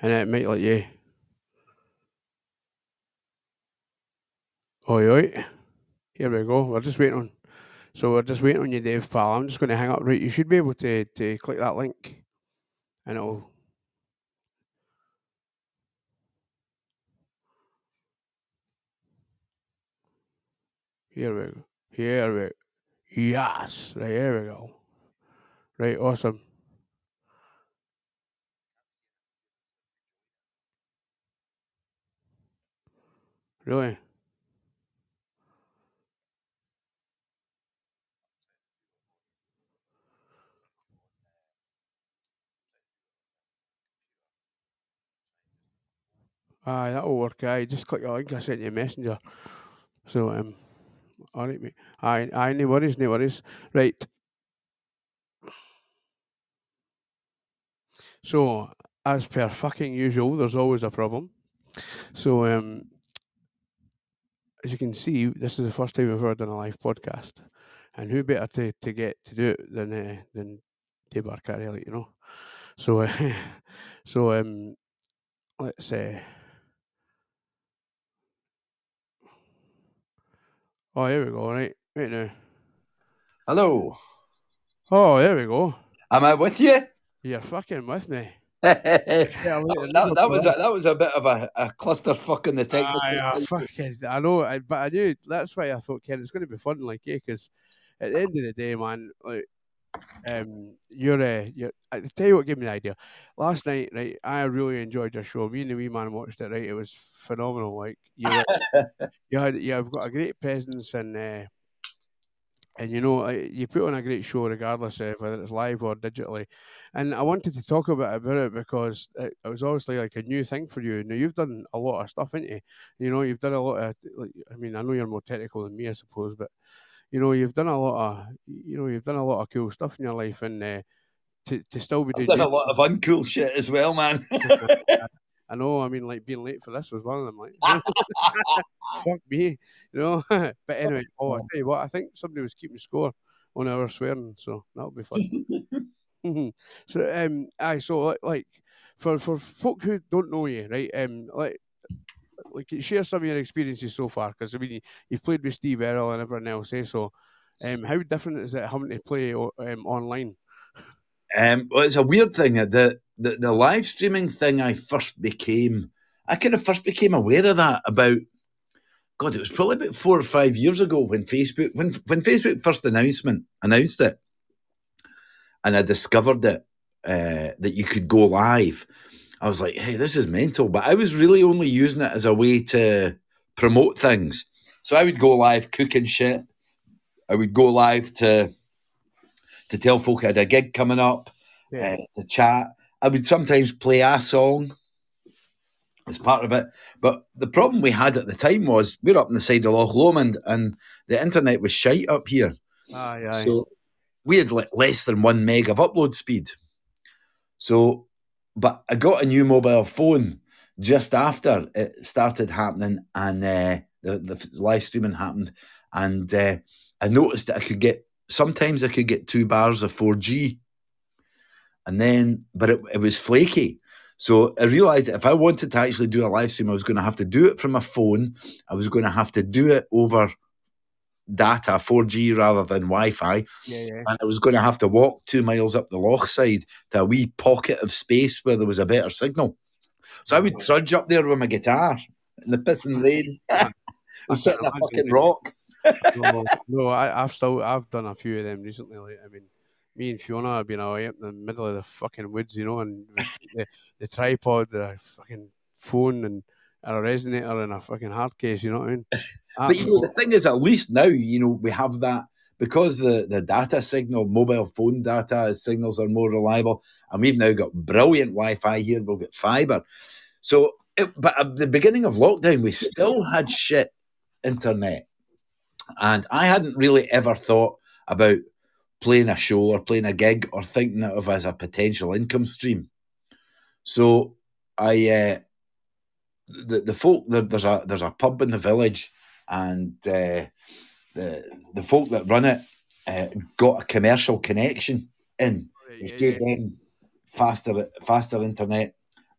and it might let you. Oi, oi. Here we go. We're just waiting on. So we're just waiting on you, Dave, pal. I'm just going to hang up. Right, you should be able to click that link and it'll... Here we go. Here we go. Yes. Right, here we go. Right, awesome. Really? Aye, that'll work, aye. Just click the link I sent you a messenger. So, all right, mate. Aye, no worries, no worries. Right. So, as per fucking usual, there's always a problem. So, as you can see, this is the first time we've ever done a live podcast. And who better to get to do it than Dave Arcari, like, you know? So, let's say... Oh, here we go, right? Right now. Hello. Oh, there we go. Am I with you? You're fucking with me. that was a bit of a clusterfuck in the technical. I know, but I knew. That's why I thought, Ken, it's going to be fun, like, yeah, because at the end of the day, man, like, I tell you what gave me the idea. Last night, right, I really enjoyed your show. Me and the wee man watched it, right? It was phenomenal. Like, you've got a great presence, and you know, you put on a great show, regardless of whether it's live or digitally. And I wanted to talk about it because it was obviously like a new thing for you. Now, you've done a lot of stuff, haven't you? You know, you've done a lot of. Like, I mean, I know you're more technical than me, I suppose, but. You know, you've done a lot of cool stuff in your life, and to still be doing. I've done a lot of uncool shit as well, man. I know. I mean, like being late for this was one of them. Like, fuck me, you know. But anyway, I tell you what, I think somebody was keeping score on our swearing, so that'll be fun. So, so like for folk who don't know you, right? Like, share some of your experiences so far, because I mean, you've played with Steve Earle and everyone else, eh? So, how different is it having to play online? Well, it's a weird thing. The live streaming thing, I kind of first became aware of that about, God, it was probably about 4 or 5 years ago when Facebook first announced it, and I discovered it that you could go live. I was like, hey, this is mental. But I was really only using it as a way to promote things. So I would go live cooking shit. I would go live to tell folk I had a gig coming up, to chat. I would sometimes play a song as part of it. But the problem we had at the time was we were up on the side of Loch Lomond and the internet was shite up here. Aye, aye. So we had less than 1 meg of upload speed. So... But I got a new mobile phone just after it started happening and the live streaming happened. And I noticed that I could get 2 bars of 4G. And then, but it was flaky. So I realised that if I wanted to actually do a live stream, I was going to have to do it from a phone. I was going to have to do it over data, 4G rather than Wi-Fi, and I was going to have to walk 2 miles up the loch side to a wee pocket of space where there was a better signal. So I would trudge up there with my guitar in the pissing rain, sit on a fucking rock. I've done a few of them recently. Like, I mean, me and Fiona have been away up in the middle of the fucking woods, you know, and the tripod, the fucking phone, and a resonator and a fucking hard case, you know what I mean? But you know, the thing is, at least now, you know, we have that because the data signal, mobile phone data signals are more reliable, and we've now got brilliant Wi-Fi here. We'll get fibre. So, but at the beginning of lockdown, we still had shit internet, and I hadn't really ever thought about playing a show or playing a gig or thinking of it as a potential income stream. So, The folk, there's a pub in the village, and the folk that run it got a commercial connection in, which gave them faster internet,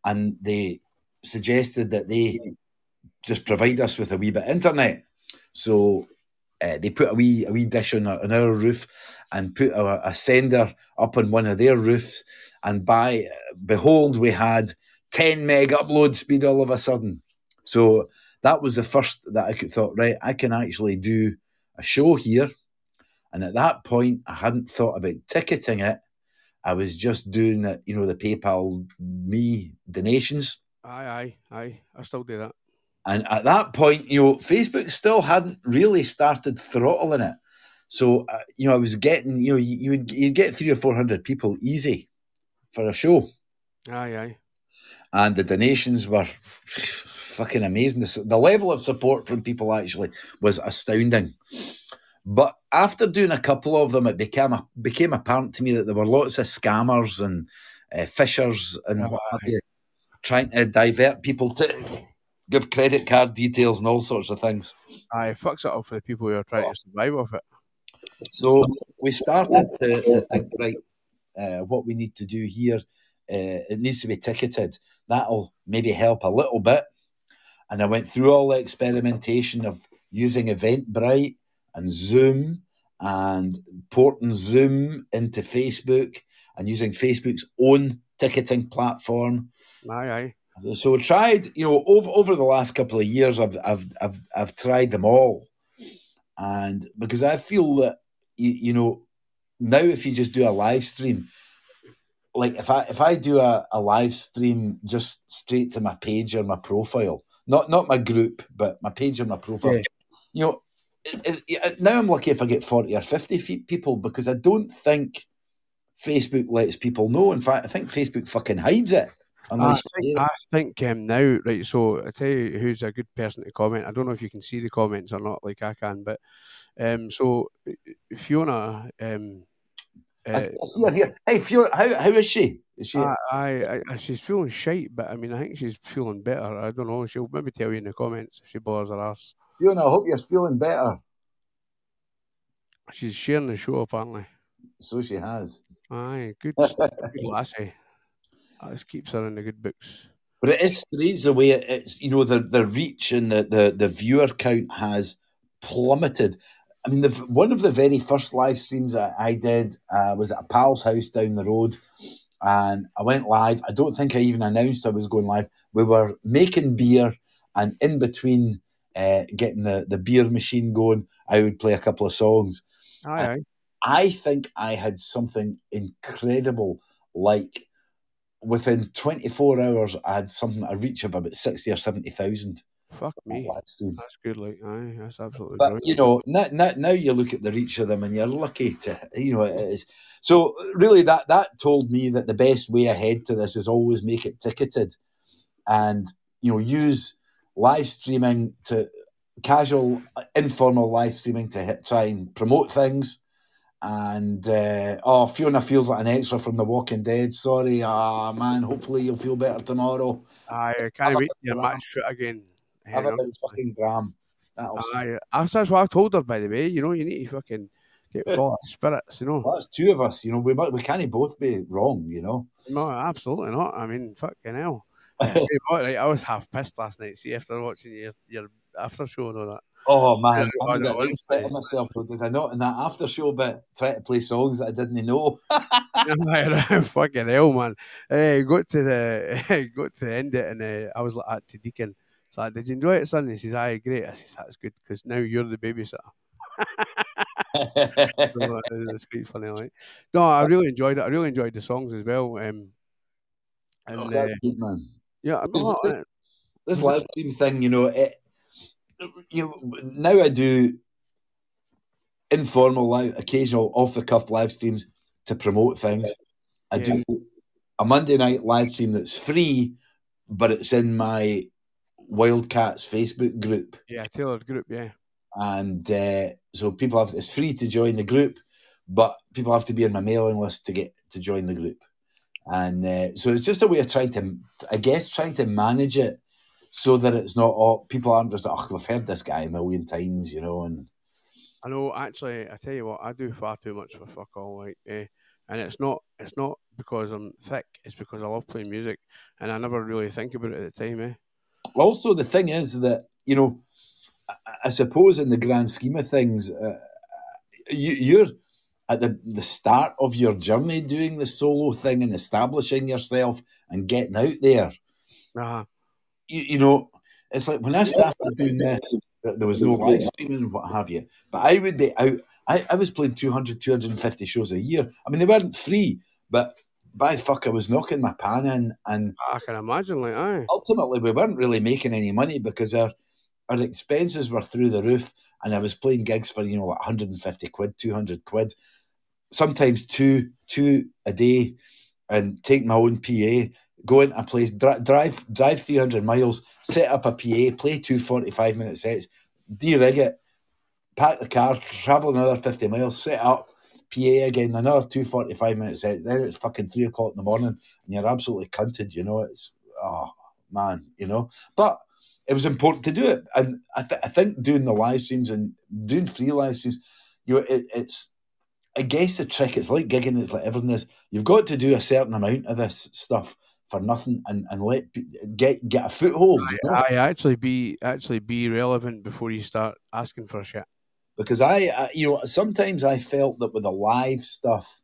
and they suggested that they just provide us with a wee bit of internet. So they put a wee dish on our roof and put a sender up on one of their roofs, and behold, we had 10 meg upload speed all of a sudden. So that was the first that I thought, right, I can actually do a show here. And at that point, I hadn't thought about ticketing it. I was just doing it, the PayPal me donations. Aye. I still do that. And at that point, Facebook still hadn't really started throttling it. So, I was getting, you'd get 300 or 400 people easy for a show. Aye. And the donations were fucking amazing. The level of support from people actually was astounding. But after doing a couple of them, it became apparent to me that there were lots of scammers and fishers and what have you, trying to divert people to give credit card details and all sorts of things. Aye, it fucks it up for the people who are trying to survive off it. So we started to think, right, what we need to do here, it needs to be ticketed. That'll maybe help a little bit. And I went through all the experimentation of using Eventbrite and Zoom and porting Zoom into Facebook and using Facebook's own ticketing platform. Aye. So we tried, over the last couple of years, I've tried them all, and because I feel that now if you just do a live stream, like if I do a live stream just straight to my page or my profile, not my group, but my page or my profile, yeah. Now I'm lucky if I get 40 or 50 people, because I don't think Facebook lets people know. In fact, I think Facebook fucking hides it. I think now, right, so I tell you who's a good person to comment. I don't know if you can see the comments or not, like I can, but so Fiona... I see her here. Hey, Fiona, how is she? Is she? She's feeling shite, but I think she's feeling better. I don't know. She'll maybe tell you in the comments if she blurs her arse. Fiona, I hope you're feeling better. She's sharing the show, apparently. So she has. Aye, good lassie. That keeps her in the good books. But it is strange the way it's, the reach and the viewer count has plummeted. One of the very first live streams I did was at a pal's house down the road, and I went live. I don't think I even announced I was going live. We were making beer, and in between... getting the beer machine going, I would play a couple of songs. Aye. I think I had something incredible. Like within 24 hours, I had a reach of about 60 or 70,000. Fuck me. That's good. Like, aye, that's absolutely. But brilliant. Now you look at the reach of them, and you're lucky to, it is. So really, that told me that the best way ahead to this is always make it ticketed, and use live streaming to casual, informal live streaming to try and promote things. And Fiona feels like an extra from The Walking Dead. Sorry, man. Hopefully you'll feel better tomorrow. I can't wait to match fit again. Have a fucking gram. That's what I told her, by the way. You need to fucking get full of spirits. Well, that's two of us. We can't both be wrong. No, absolutely not. Fucking hell. I was half pissed last night. See, after watching your after show and all that. Oh man, I myself. Did I not in that after show bit try to play songs that I didn't know? Fucking hell, man! Got to the end it, and I was like, to Deacon. So, like, did you enjoy it, son? He says, "Aye, great." I says, "That's good because now you're the babysitter." It's quite funny, like. No, I really enjoyed it. I really enjoyed the songs as well. Yeah, this live stream thing, now I do informal, occasional, off-the-cuff live streams to promote things. I do a Monday night live stream that's free, but it's in my Wildcats Facebook group. Yeah, tailored group, yeah. And so people it's free to join the group, but people have to be on my mailing list to get to join the group. And so it's just a way of trying to manage it so that it's not people aren't just like, I've heard this guy a million times, And I know, actually, I tell you what, I do far too much for fuck all, and it's not because I'm thick. It's because I love playing music, and I never really think about it at the time. Well, also the thing is that, you know, I suppose in the grand scheme of things, you're at the start of your journey doing the solo thing and establishing yourself and getting out there. You know, it's like when I started doing this, there was no live streaming and what have you, but I would be out. I was playing 200, 250 shows a year. I mean, they weren't free, but by fuck, I was knocking my pan in. And I can imagine, like, ultimately, we weren't really making any money because our expenses were through the roof, and I was playing gigs for, you know, like 150 quid, 200 quid, sometimes two a day, and take my own PA, go into a place, drive 300 miles, set up a PA, play two 45-minute sets, de-rig it, pack the car, travel another 50 miles, set up, PA again, another two 45-minute sets. Then it's fucking 3 o'clock in the morning and you're absolutely cunted, you know. It's, oh, man, you know. But it was important to do it. And I think doing the live streams and doing free live streams, you know, it's, I guess the trick, it's like gigging, it's like everything is, you've got to do a certain amount of this stuff for nothing and let get a foothold. You know? I actually be relevant before you start asking for shit. Because I you know, sometimes I felt that with the live stuff,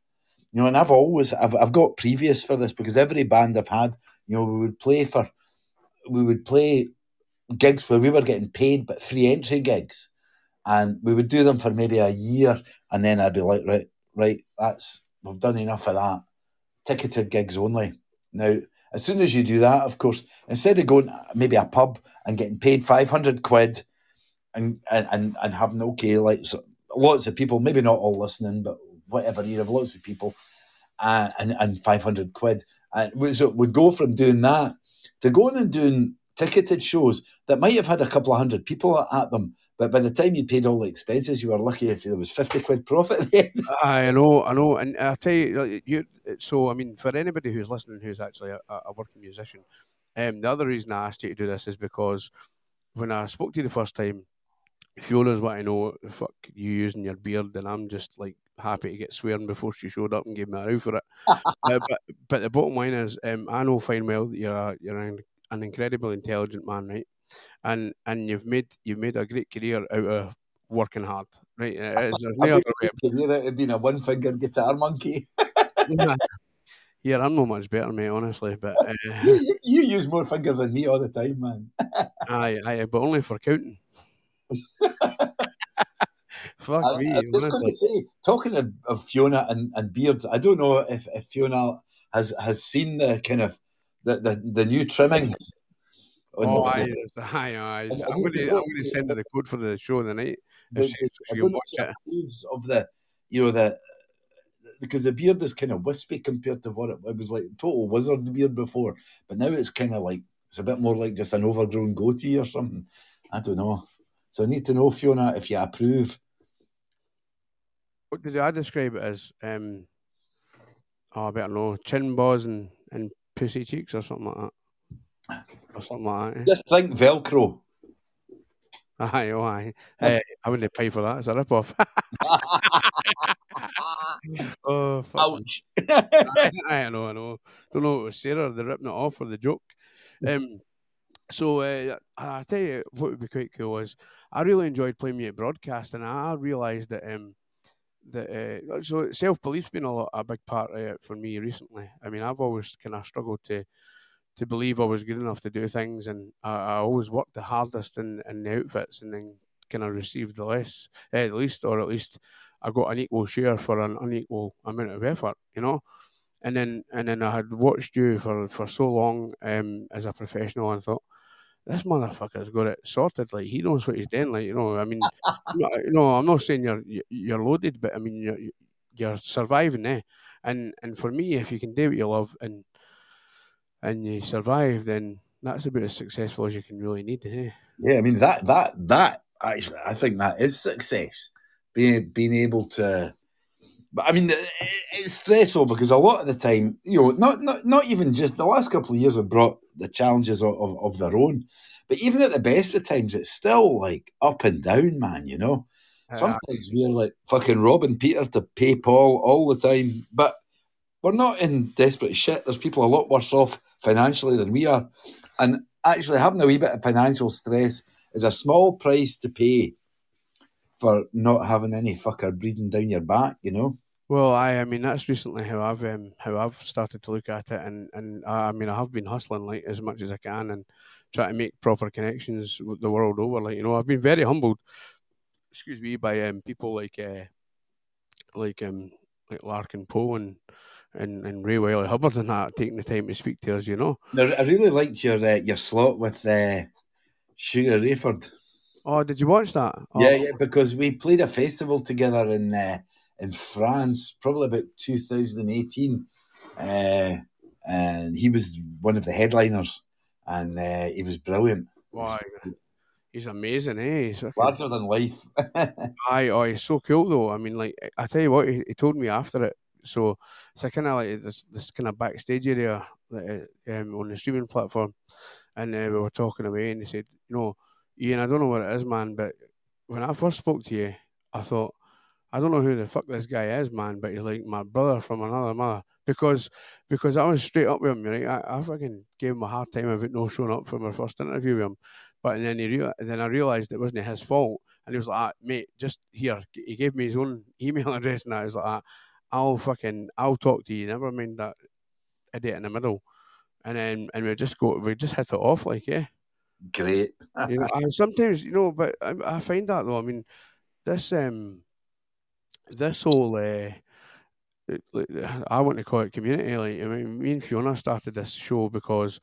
you know, and I've got previous for this because every band I've had, you know, we would play gigs where we were getting paid, but free entry gigs, and we would do them for maybe a year, and then I'd be like, right, we've done enough of that. Ticketed gigs only. Now, as soon as you do that, of course, instead of going maybe a pub and getting paid 500 quid and having, okay, like, so lots of people, maybe not all listening, but whatever, you have lots of people and 500 quid. And so we'd go from doing that to going and doing ticketed shows that might have had a couple of hundred people at them, but by the time you paid all the expenses, you were lucky if there was 50 quid profit then. I know. And I tell you, so, I mean, for anybody who's listening who's actually a working musician, the other reason I asked you to do this is because when I spoke to you the first time, Fiona's what I know, fuck you using your beard, and I'm just like happy to get swearing before she showed up and gave me a row for it. but the bottom line is, I know fine well that you're an incredibly intelligent man, right? And you've made a great career out of working hard, right? There's no other way. It'd been a one-fingered guitar monkey. Yeah, I'm no much better, mate, honestly. But you use more fingers than me all the time, man. Aye, but only for counting. Fuck me. I was going to say, talking of Fiona and beards, I don't know if Fiona has seen the kind of the new trimmings. Aye. I'm going to send her the code for the show tonight. If she watches it. Of the, you know, the, because the beard is kind of wispy compared to what it was like, total wizard beard before, but now it's kind of like, it's a bit more like just an overgrown goatee or something. I don't know. So I need to know, Fiona, if you approve. What did I describe it as? I better know. Chin bars and pussy cheeks or something like that. Just think Velcro. Aye. I wouldn't pay for that. It's a rip-off. Oh, fuck. Ouch. I know. Don't know if it was Sarah, the ripping it off for the joke. So I tell you what would be quite cool is I really enjoyed playing music broadcast, and I realised that so self-belief's been a big part of it for me recently. I mean, I've always kind of struggled to believe I was good enough to do things, and I always worked the hardest in the outfits and then kind of received the least, or at least I got an equal share for an unequal amount of effort, you know? And then I had watched you for so long as a professional, and thought, this motherfucker's got it sorted, like, he knows what he's doing, like, you know, I mean, no, I'm not saying you're loaded, but I mean, you're surviving, And for me, if you can do what you love and you survive, then that's about as successful as you can really need. Yeah, I mean, that actually, I think that is success. Being able to, but I mean, it's stressful because a lot of the time, you know, not even just the last couple of years have brought the challenges of their own, but even at the best of times, it's still like up and down, man, you know? Sometimes we're like fucking robbing Peter to pay Paul all the time, but we're not in desperate shit. There's people a lot worse off financially than we are. And actually having a wee bit of financial stress is a small price to pay for not having any fucker breathing down your back, you know? Well, I mean, that's recently how I've started to look at it. And I mean, I have been hustling like as much as I can and try to make proper connections with the world over. Like, you know, I've been very humbled, excuse me, by people like Larkin Poe and Ray Wiley Hubbard and that, taking the time to speak to us, you know. Now, I really liked your slot with Sugar Rayford. Oh, did you watch that? Oh. Yeah, because we played a festival together in France, probably about 2018, and he was one of the headliners, and he was brilliant. Wow. He's amazing, eh? He's larger than life. Aye, oh, he's so cool though. I mean, like, I tell you what, he told me after it. So it's a kind of like this kind of backstage area on the streaming platform, and we were talking away, and he said, "You know, Ian, I don't know what it is, man, but when I first spoke to you, I thought, I don't know who the fuck this guy is, man, but he's like my brother from another mother." Because I was straight up with him, right? I fucking gave him a hard time about not showing up for my first interview with him. But and then I realised it wasn't his fault. And he was like, mate, just here. He gave me his own email address and I was like, I'll talk to you. Never mind that idiot in the middle. And then we just hit it off, like, yeah. Great. You know, I find that though. I mean, this whole I want to call it community. Like, I mean, me and Fiona started this show because,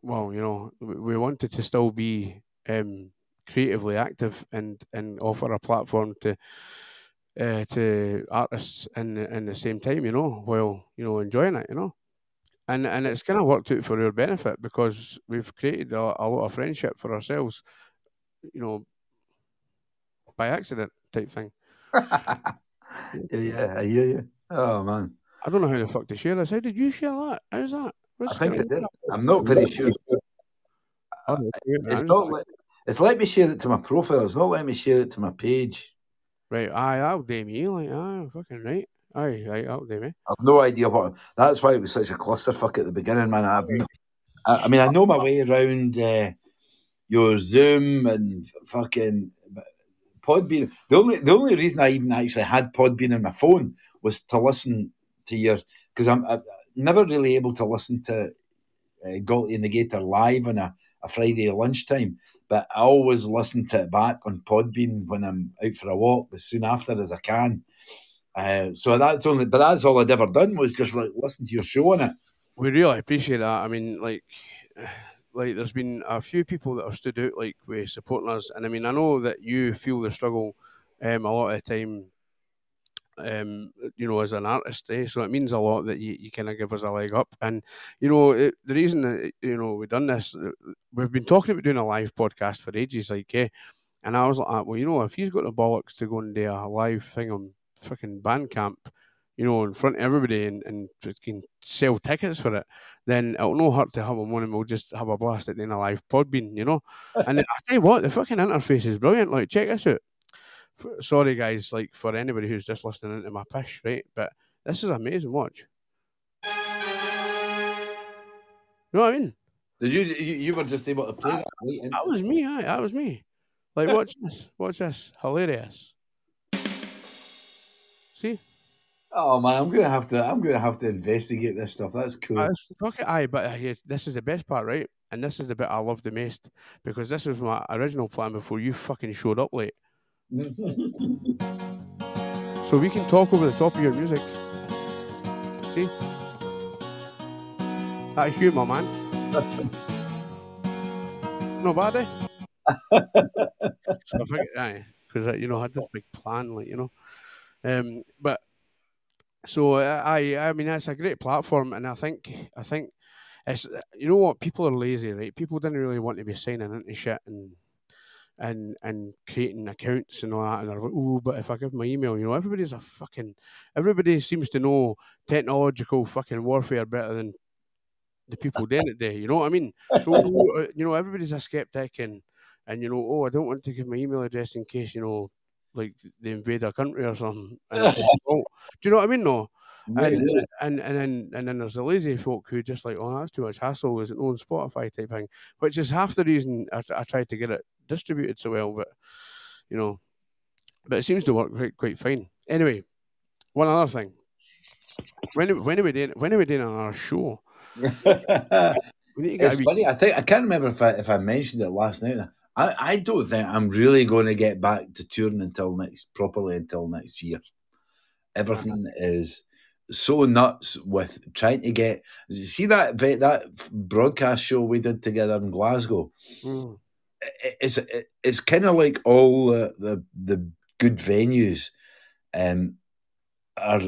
well, you know, we wanted to still be creatively active and offer a platform to artists in the same time, you know, while, you know, enjoying it, you know. And it's kind of worked out for our benefit because we've created a lot of friendship for ourselves, you know, by accident type thing. Yeah, I hear you. Oh, man. I don't know how the fuck to share this. How did you share that? How's that? I think I did. I'm not very sure. It's let me share it to my profile. It's not letting me share it to my page. Right. Aye, that'll do me. Like, aye, fucking right. Aye, that'll do me. I've no idea what... That's why it was such a clusterfuck at the beginning, man. I mean, I know my way around your Zoom and fucking... Podbean. The only reason I even actually had Podbean on my phone was to listen to your, because I'm never really able to listen to Galty and the Gator live on a Friday lunchtime, but I always listen to it back on Podbean when I'm out for a walk as soon after as I can. So that's all I'd ever done was just like listen to your show on it. We really appreciate that. I mean, like there's been a few people that have stood out, like, with supporting us. And I mean, I know that you feel the struggle a lot of the time, you know, as an artist, eh? So it means a lot that you kind of give us a leg up. And, you know, the reason that, you know, we've done this, we've been talking about doing a live podcast for ages, like, eh? And I was like, well, you know, if he's got the bollocks to go and do a live thing on fucking Bandcamp, you know, in front of everybody and can sell tickets for it, then it'll no hurt to have them on and we'll just have a blast at the end of live Podbean, you know? And then I tell you what, the fucking interface is brilliant. Like, check this out. Sorry, guys, like, for anybody who's just listening into my pish, right? But this is amazing. Watch. You know what I mean? Did you were just able to play that? Right? That was me, aye. That was me. Like, watch this. Watch this. Hilarious. See? Oh man, I'm gonna have to investigate this stuff. That's cool. Okay, aye, but this is the best part, right? And this is the bit I love the most because this was my original plan before you fucking showed up late. So we can talk over the top of your music. See? That's you, my man. Nobody. So I think, aye, because you know I had this big plan, like, you know, but. So I mean that's a great platform, and I think it's, you know what, people are lazy, right? People didn't really want to be signing into shit and creating accounts and all that, and they're like, oh, but if I give my email, you know, everybody seems to know technological fucking warfare better than the people doing it there. You know what I mean? So you know everybody's a skeptic and you know, oh, I don't want to give my email address in case, you know, like they invade our country or something. Do you know what I mean? No. And then there's the lazy folk who just like, oh, that's too much hassle. Is it on Spotify type thing? Which is half the reason I tried to get it distributed so well, but you know, but it seems to work quite fine. Anyway, one other thing. When are we doing our show? It's funny. I can't remember if I mentioned it last night. I don't think I'm really going to get back to touring until next year. Everything is so nuts with trying to get. See that broadcast show we did together in Glasgow. Mm. It's kind of like all the good venues are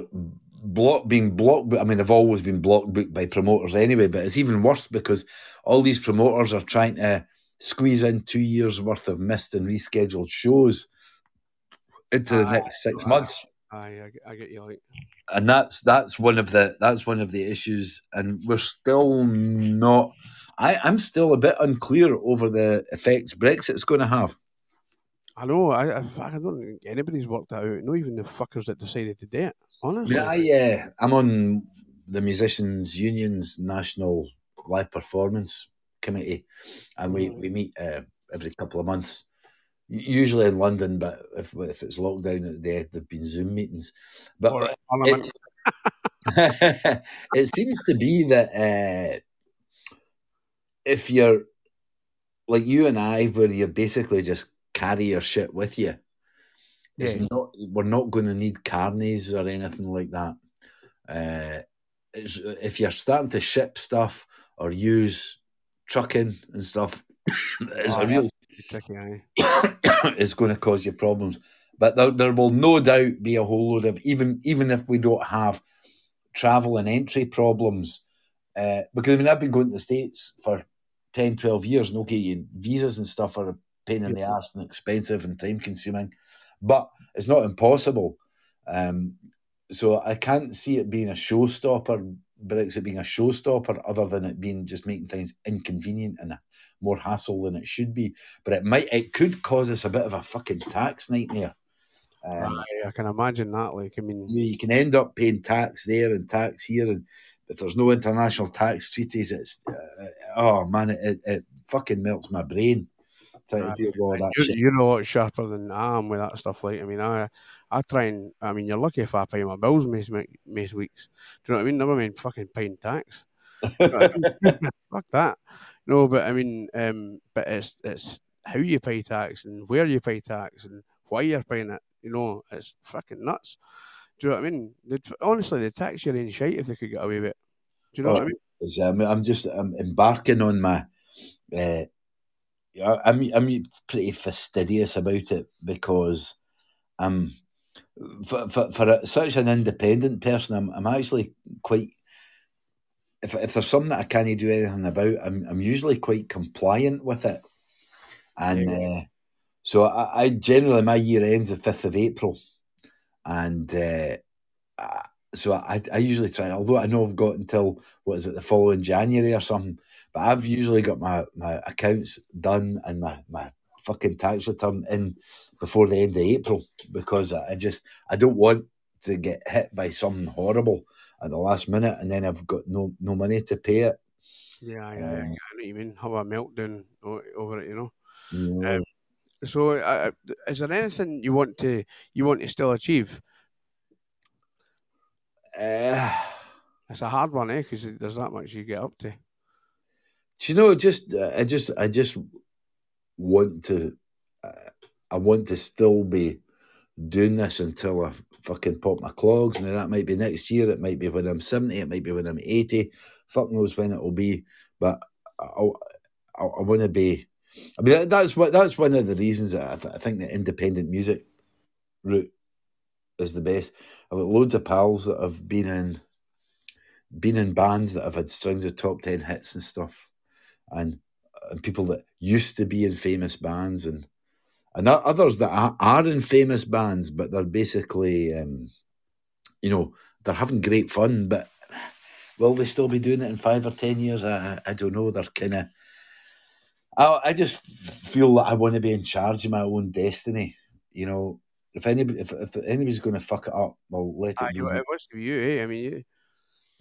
being blocked. I mean, they've always been blocked booked by promoters anyway, but it's even worse because all these promoters are trying to squeeze in 2 years' worth of missed and rescheduled shows into the next 6 months. I get you, like, and that's one of the issues, and we're still not. I'm still a bit unclear over the effects Brexit's going to have. I know. I don't think anybody's worked that out. Not even the fuckers that decided to do it. Honestly, I'm on the Musicians Union's National Live Performance Committee, and we meet every couple of months. Usually in London, but if it's lockdown at the end, there've been Zoom meetings. But it seems to be that if you're like you and I, where you basically just carry your shit with you, we're not going to need carnies or anything like that. If you're starting to ship stuff or use trucking and stuff, it's a real. Tricky, it's going to cause you problems, but there will no doubt be a whole load of even if we don't have travel and entry problems, because I mean I've been going to the States for 10-12 years, and okay, visas and stuff are a pain in the arse and expensive and time consuming, but it's not impossible. So I can't see it being a showstopper, Brexit being a showstopper, other than it being just making things inconvenient and more hassle than it should be. But it could cause us a bit of a fucking tax nightmare. I can imagine that. Like, I mean, you can end up paying tax there and tax here, and if there's no international tax treaties, it's it fucking melts my brain. You're a lot sharper than I am with that stuff. Like, I mean, I try and, I mean, you're lucky if I pay my bills most weeks. Do you know what I mean? Never mind fucking paying tax. Fuck that. No, but I mean, but it's how you pay tax and where you pay tax and why you're paying it. You know, it's fucking nuts. Do you know what I mean? Honestly, they'd tax you in shite if they could get away with it. Do you know what I mean? I'm embarking on my. I'm pretty fastidious about it because for such an independent person, I'm actually quite. If there's something that I can't do anything about, I'm usually quite compliant with it, and so I generally my year ends the 5th of April, and so I usually try. Although I know I've got until the following January or something. But I've usually got my accounts done and my fucking tax return in before the end of April, because I don't want to get hit by something horrible at the last minute and then I've got no money to pay it. Yeah, I know what you mean. Have a meltdown over it, you know. Yeah. So, is there anything you want to still achieve? It's a hard one, because there's that much you get up to. Do you know, I just want to, I want to still be doing this until I fucking pop my clogs. Now that might be next year, it might be when I'm 70, it might be when I'm 80. Fuck knows when it will be, but I want to be. I mean, that's one of the reasons that I think the independent music route is the best. I've got loads of pals that have been in bands that have had strings of top 10 hits and stuff. And people that used to be in famous bands and others that are in famous bands, but they're basically, you know, they're having great fun, but will they still be doing it in 5 or 10 years? I don't know. They're kind of... I just feel that I want to be in charge of my own destiny, you know, If anybody's going to fuck it up, well, let it be. It must be you, eh? I mean,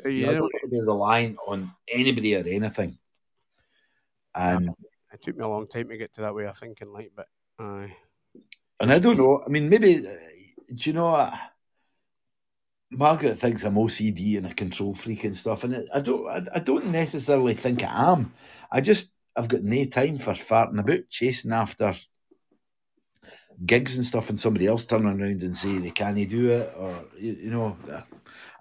you know, I don't want to be reliant on anybody or anything. It took me a long time to get to that way of thinking, like, but and I don't know. I mean, maybe do you know? Margaret thinks I'm OCD and a control freak and stuff, and I don't necessarily think I am. I've got no time for farting about chasing after gigs and stuff, and somebody else turning around and say they can't do it, or you know,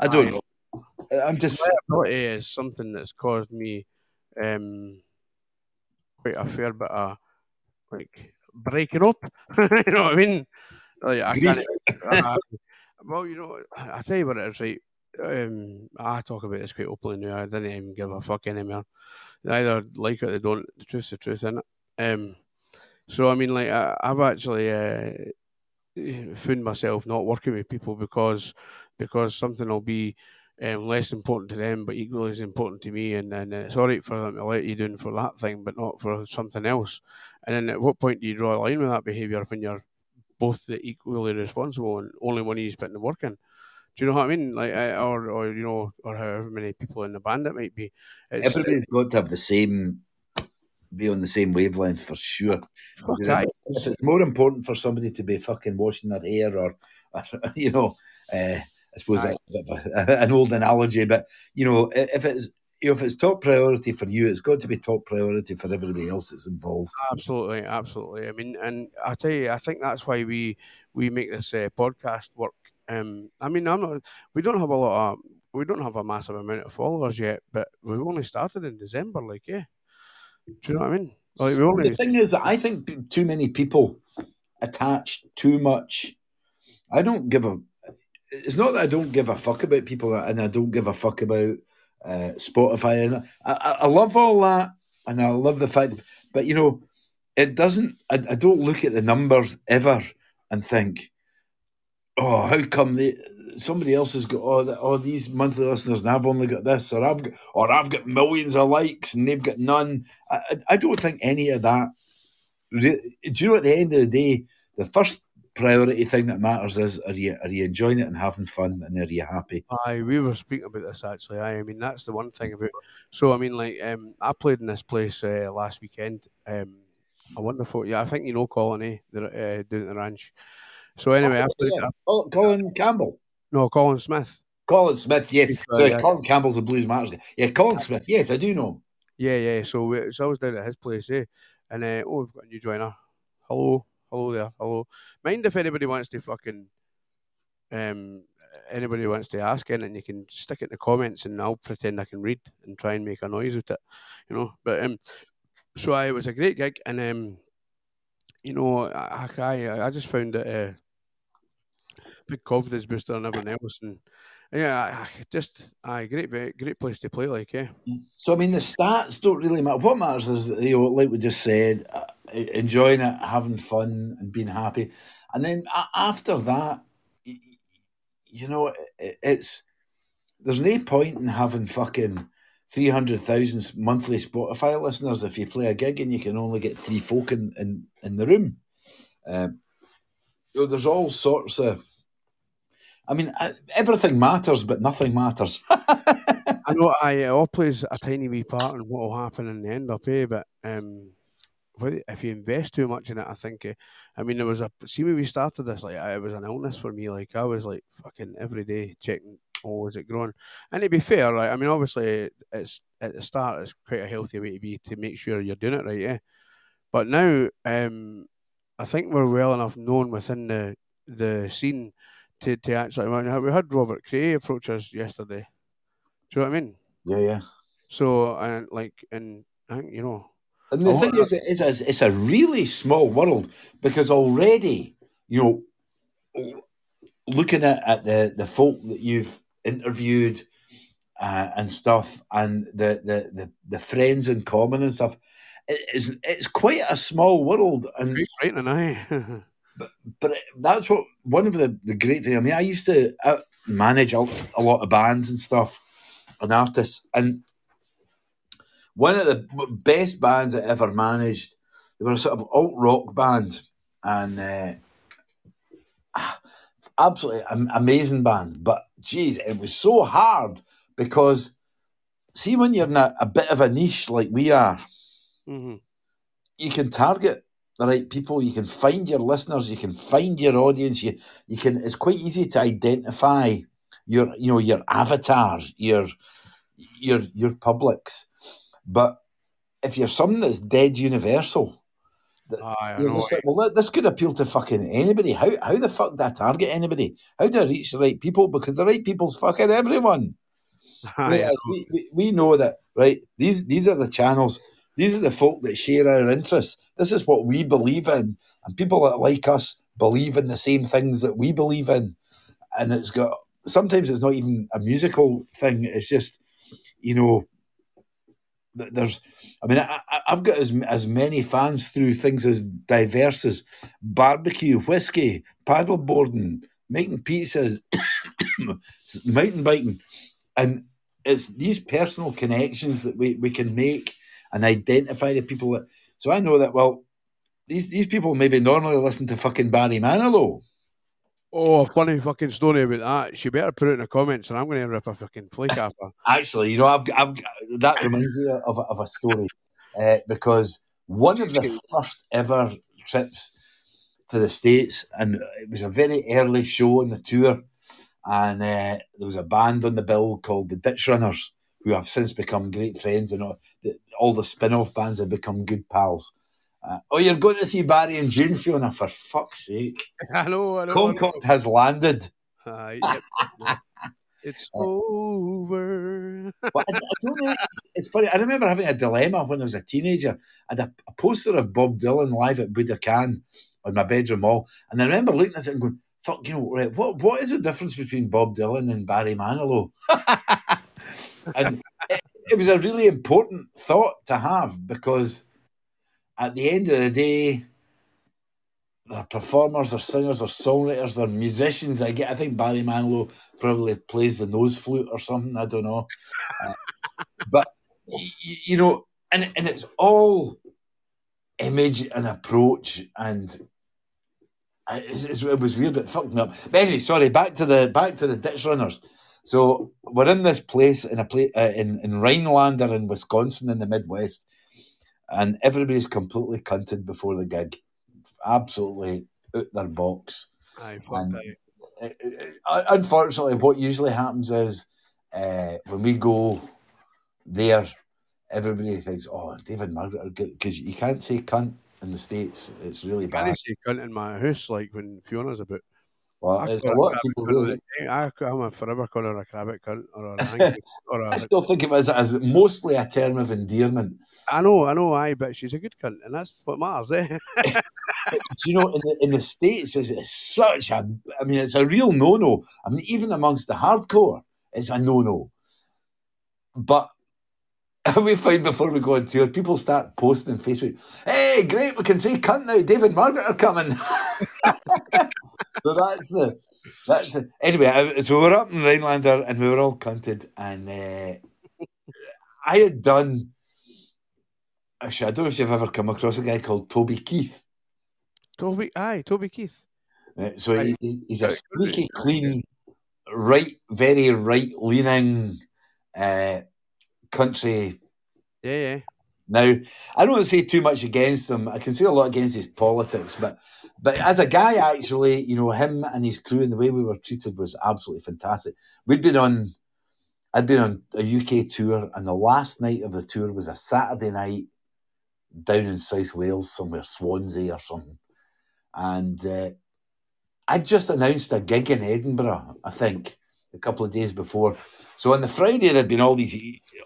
I don't know. I'm just. It is something that's caused me quite a fair bit of like breaking up. You know what I mean? Like, I can't. Well, you know, I tell you what it is, right? I talk about this quite openly now. I didn't even give a fuck anymore. They either like it or they don't. The truth, isn't it? So, I mean, like, I've actually found myself not working with people because something will be less important to them, but equally as important to me. And it's all right for them to let you down for that thing, but not for something else. And then at what point do you draw a line with that behaviour when you're both equally responsible and only one of you's putting the work in? Do you know what I mean? Like, or you know, or however many people in the band it might be. Everybody's got to have be on the same wavelength for sure. If it's more important for somebody to be fucking washing their hair or you know, I suppose that's a bit of an old analogy, but you know, if it's top priority for you, it's got to be top priority for everybody else that's involved. Absolutely, absolutely. I mean, and I tell you, I think that's why we make this podcast work. I mean, we don't have we don't have a massive amount of followers yet, but we've only started in December. Like, yeah, do you know what I mean? Like, the thing is, I think too many people attach too much. I don't give a. It's not that I don't give a fuck about people, and I don't give a fuck about. Spotify, and I love all that, and I love the fact, but you know, it doesn't. I don't look at the numbers ever and think, oh, how come somebody else has got these monthly listeners, and I've only got this, or I've got millions of likes, and they've got none. I don't think any of that. Do you know? At the end of the day, the first priority thing that matters is, are you enjoying it and having fun, and are you happy? Aye, we were speaking about this actually. I mean, that's the one thing about. So I mean, like, I played in this place last weekend. A wonderful, yeah, I think you know Colin, eh? They're down at the ranch. So anyway, I played. Yeah. Colin Campbell. No, Colin Smith. Colin Smith, yeah. So yeah. Colin Campbell's a Blues Matters guy. Yeah, Colin Smith. Yes, I do know him. Yeah. So I was down at his place, eh? And we've got a new joiner. Hello. Hello there, hello. Mind if anybody wants to fucking, anybody wants to ask anything, you can stick it in the comments and I'll pretend I can read and try and make a noise with it, you know. But it was a great gig, and you know, I just found it a big confidence booster and everything else, and yeah, great place to play, like, yeah. So I mean, the stats don't really matter. What matters is, you know, like we just said. Enjoying it, having fun, and being happy, and then after that, you know, there's no point in having fucking 300,000 monthly Spotify listeners if you play a gig and you can only get 3 folk in the room. You know, there's all sorts of. I mean, everything matters, but nothing matters. I know. It all plays a tiny wee part in what will happen in the end up, eh? But if you invest too much in it, I think, I mean, there was when we started this, like, it was an illness for me. Like, I was like fucking every day checking, oh, is it growing? And to be fair, like, I mean, obviously it's at the start, it's quite a healthy way to be to make sure you're doing it right, yeah. But now, I think we're well enough known within the scene to actually. I mean, we had Robert Cray approach us yesterday. Do you know what I mean? Yeah, yeah. So and I think, you know. And the thing is, it's a really small world, because already, you know, looking at the folk that you've interviewed and stuff, and the friends in common and stuff, it's quite a small world. And it's frightening, aye. But that's what one of the great things. I mean, I used to manage a lot of bands and stuff, and artists, and. One of the best bands I ever managed, they were a sort of alt-rock band, and absolutely amazing band. But geez, it was so hard because see, when you're in a bit of a niche like we are, mm-hmm. you can target the right people. You can find your listeners. You can find your audience. You can. It's quite easy to identify your avatar, your publics. But if you're something that's dead universal, well, this could appeal to fucking anybody. How the fuck do I target anybody? How do I reach the right people? Because the right people's fucking everyone. We know that, right? These are the channels. These are the folk that share our interests. This is what we believe in. And people that like us believe in the same things that we believe in. And it's got, sometimes it's not even a musical thing. It's just, you know, there's, I mean, I've got as many fans through things as diverse as barbecue, whiskey, paddleboarding, making pizzas, mountain biking. And it's these personal connections that we can make and identify the people that... So I know that, well, these people maybe normally listen to fucking Barry Manilow. Oh, funny fucking story about that. She better put it in the comments and I'm going to rip a fucking play capper. Actually, you know, I've that reminds me of a story because one of the first ever trips to the States, and it was a very early show on the tour, and there was a band on the bill called the Ditch Runners, who have since become great friends, and all the spin-off bands have become good pals. Oh, you're going to see Barry in June, Fiona, for fuck's sake. I know. Concord has landed. Yep. It's over. But I don't know, it's funny. I remember having a dilemma when I was a teenager. I had a poster of Bob Dylan live at Budokan on my bedroom wall, and I remember looking at it and going, fuck, you know, what is the difference between Bob Dylan and Barry Manilow? And it was a really important thought to have because at the end of the day, they're performers, they're singers, they're songwriters, they're musicians. I think Barry Manilow probably plays the nose flute or something, I don't know. But, you know, and it's all image and approach, and it was weird, it fucked me up. But anyway, sorry, back to the Ditch Runners. So we're in this place in Rhinelander in Wisconsin in the Midwest, and everybody's completely cunted before the gig, absolutely out their box. Unfortunately, what usually happens is when we go there, everybody thinks, "Oh, Dave and Margaret are good," because you can't say cunt in the States. It's really bad. I can't say cunt in my house, like when Fiona's about. Well, there's a lot of people really... I'm a forever caller a crabbit cunt or an angry... I still think of it as mostly a term of endearment. I know, but she's a good cunt, and that's what matters, eh? Do you know, in the States, it's such a... I mean, it's a real no-no. I mean, even amongst the hardcore, it's a no-no. But we find before we go on tour, people start posting on Facebook, "Hey, great, we can say cunt now, Dave and Margaret are coming." So that's the anyway. So we're up in Rhinelander and we were all cunted, and I had done. Actually, I don't know if you've ever come across a guy called Toby Keith. Toby Keith. So he's a squeaky clean, very right leaning, country. Yeah. Now, I don't want to say too much against him. I can say a lot against his politics, but as a guy, actually, you know, him and his crew and the way we were treated was absolutely fantastic. I'd been on a UK tour, and the last night of the tour was a Saturday night down in South Wales somewhere, Swansea or something. And I'd just announced a gig in Edinburgh, I think, a couple of days before. So on the Friday, there'd been all these...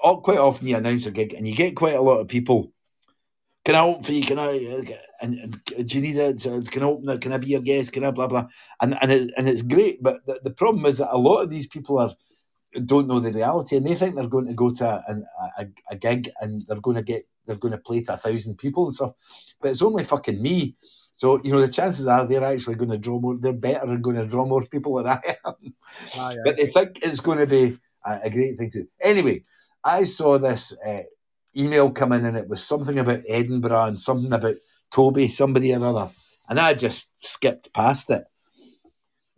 Quite often you announce a gig and you get quite a lot of people. Can I open for you? Can I... And do you need it? Can I open it? Can I be your guest? Can I blah, blah? And it's great, but the problem is that a lot of these people don't know the reality, and they think they're going to go to a gig and they're going to play to 1,000 people and stuff. But it's only fucking me. So, you know, the chances are they're actually going to draw more... They're better and going to draw more people than I am. But they think it's going to be... a great thing to do. Anyway, I saw this email come in, and it was something about Edinburgh and something about Toby, somebody or other, and I just skipped past it.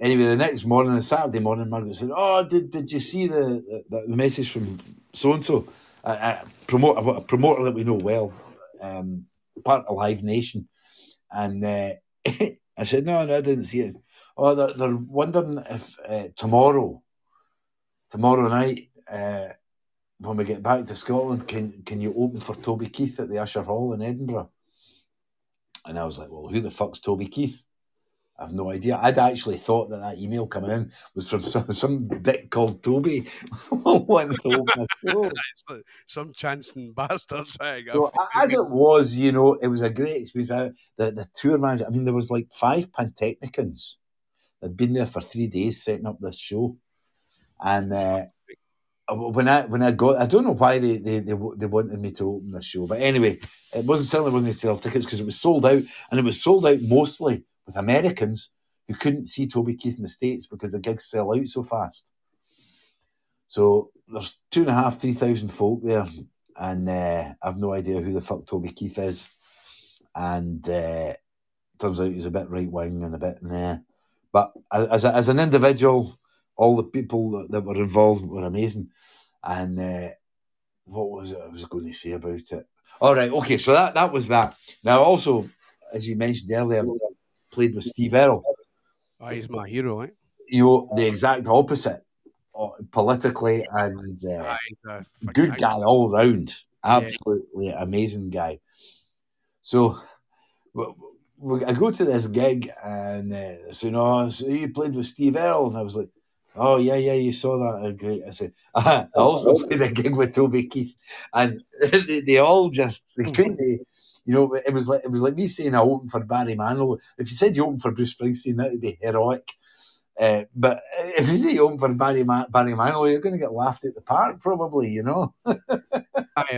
Anyway, the next morning, on Saturday morning, Margaret said, "Oh, did you see the message from so and so, a promoter that we know well, part of Live Nation?" And I said, "No, I didn't see it." "Oh, they're wondering if tomorrow night, when we get back to Scotland, can you open for Toby Keith at the Usher Hall in Edinburgh?" And I was like, "Well, who the fuck's Toby Keith? I've no idea." I'd actually thought that email coming in was from some dick called Toby wanting to open a show. Some chancing bastard thing. So, as it was, you know, it was a great experience. The tour manager, I mean, there was like 5 Pantechnicans. They'd been there for 3 days setting up this show. And when I got, I don't know why they wanted me to open the show, but anyway, it certainly wasn't to sell tickets because it was sold out, and it was sold out mostly with Americans who couldn't see Toby Keith in the States because the gigs sell out so fast. So there's 3,000 folk there, and I've no idea who the fuck Toby Keith is, and turns out he's a bit right wing and a bit nah. But as an individual, all the people that were involved were amazing. And what was it I was going to say about it? All right, okay, so that was that. Now, also, as you mentioned earlier, I played with Steve Earle. Oh, he's my hero, eh? You know, the exact opposite, politically, and good guy all round. Absolutely amazing guy. So... I go to this gig and so, "No, so you played with Steve Earle," and I was like, "Oh yeah, you saw that, great." I said, "I also played a gig with Toby Keith," and they all just couldn't. You know, it was like me saying I opened for Barry Manilow. If you said you opened for Bruce Springsteen, that would be heroic. But if you say you opened for Barry Manilow, you're going to get laughed at the park, probably. You know. I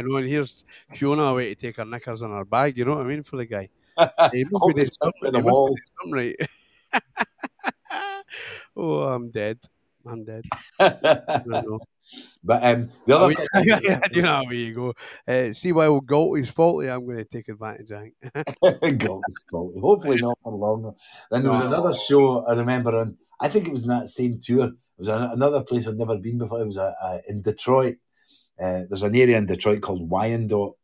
know. And here's Fiona away to take her knickers in her bag. You know what I mean, for the guy. He must be something, right? Oh, I'm dead. I don't know. But the other thing, you know, where you go. See, while Galt is faulty, I'm going to take advantage, I think. Galt is faulty. Hopefully not for longer. Then there was another show I remember on. I think it was in that same tour. It was another place I'd never been before. It was in Detroit. There's an area in Detroit called Wyandotte.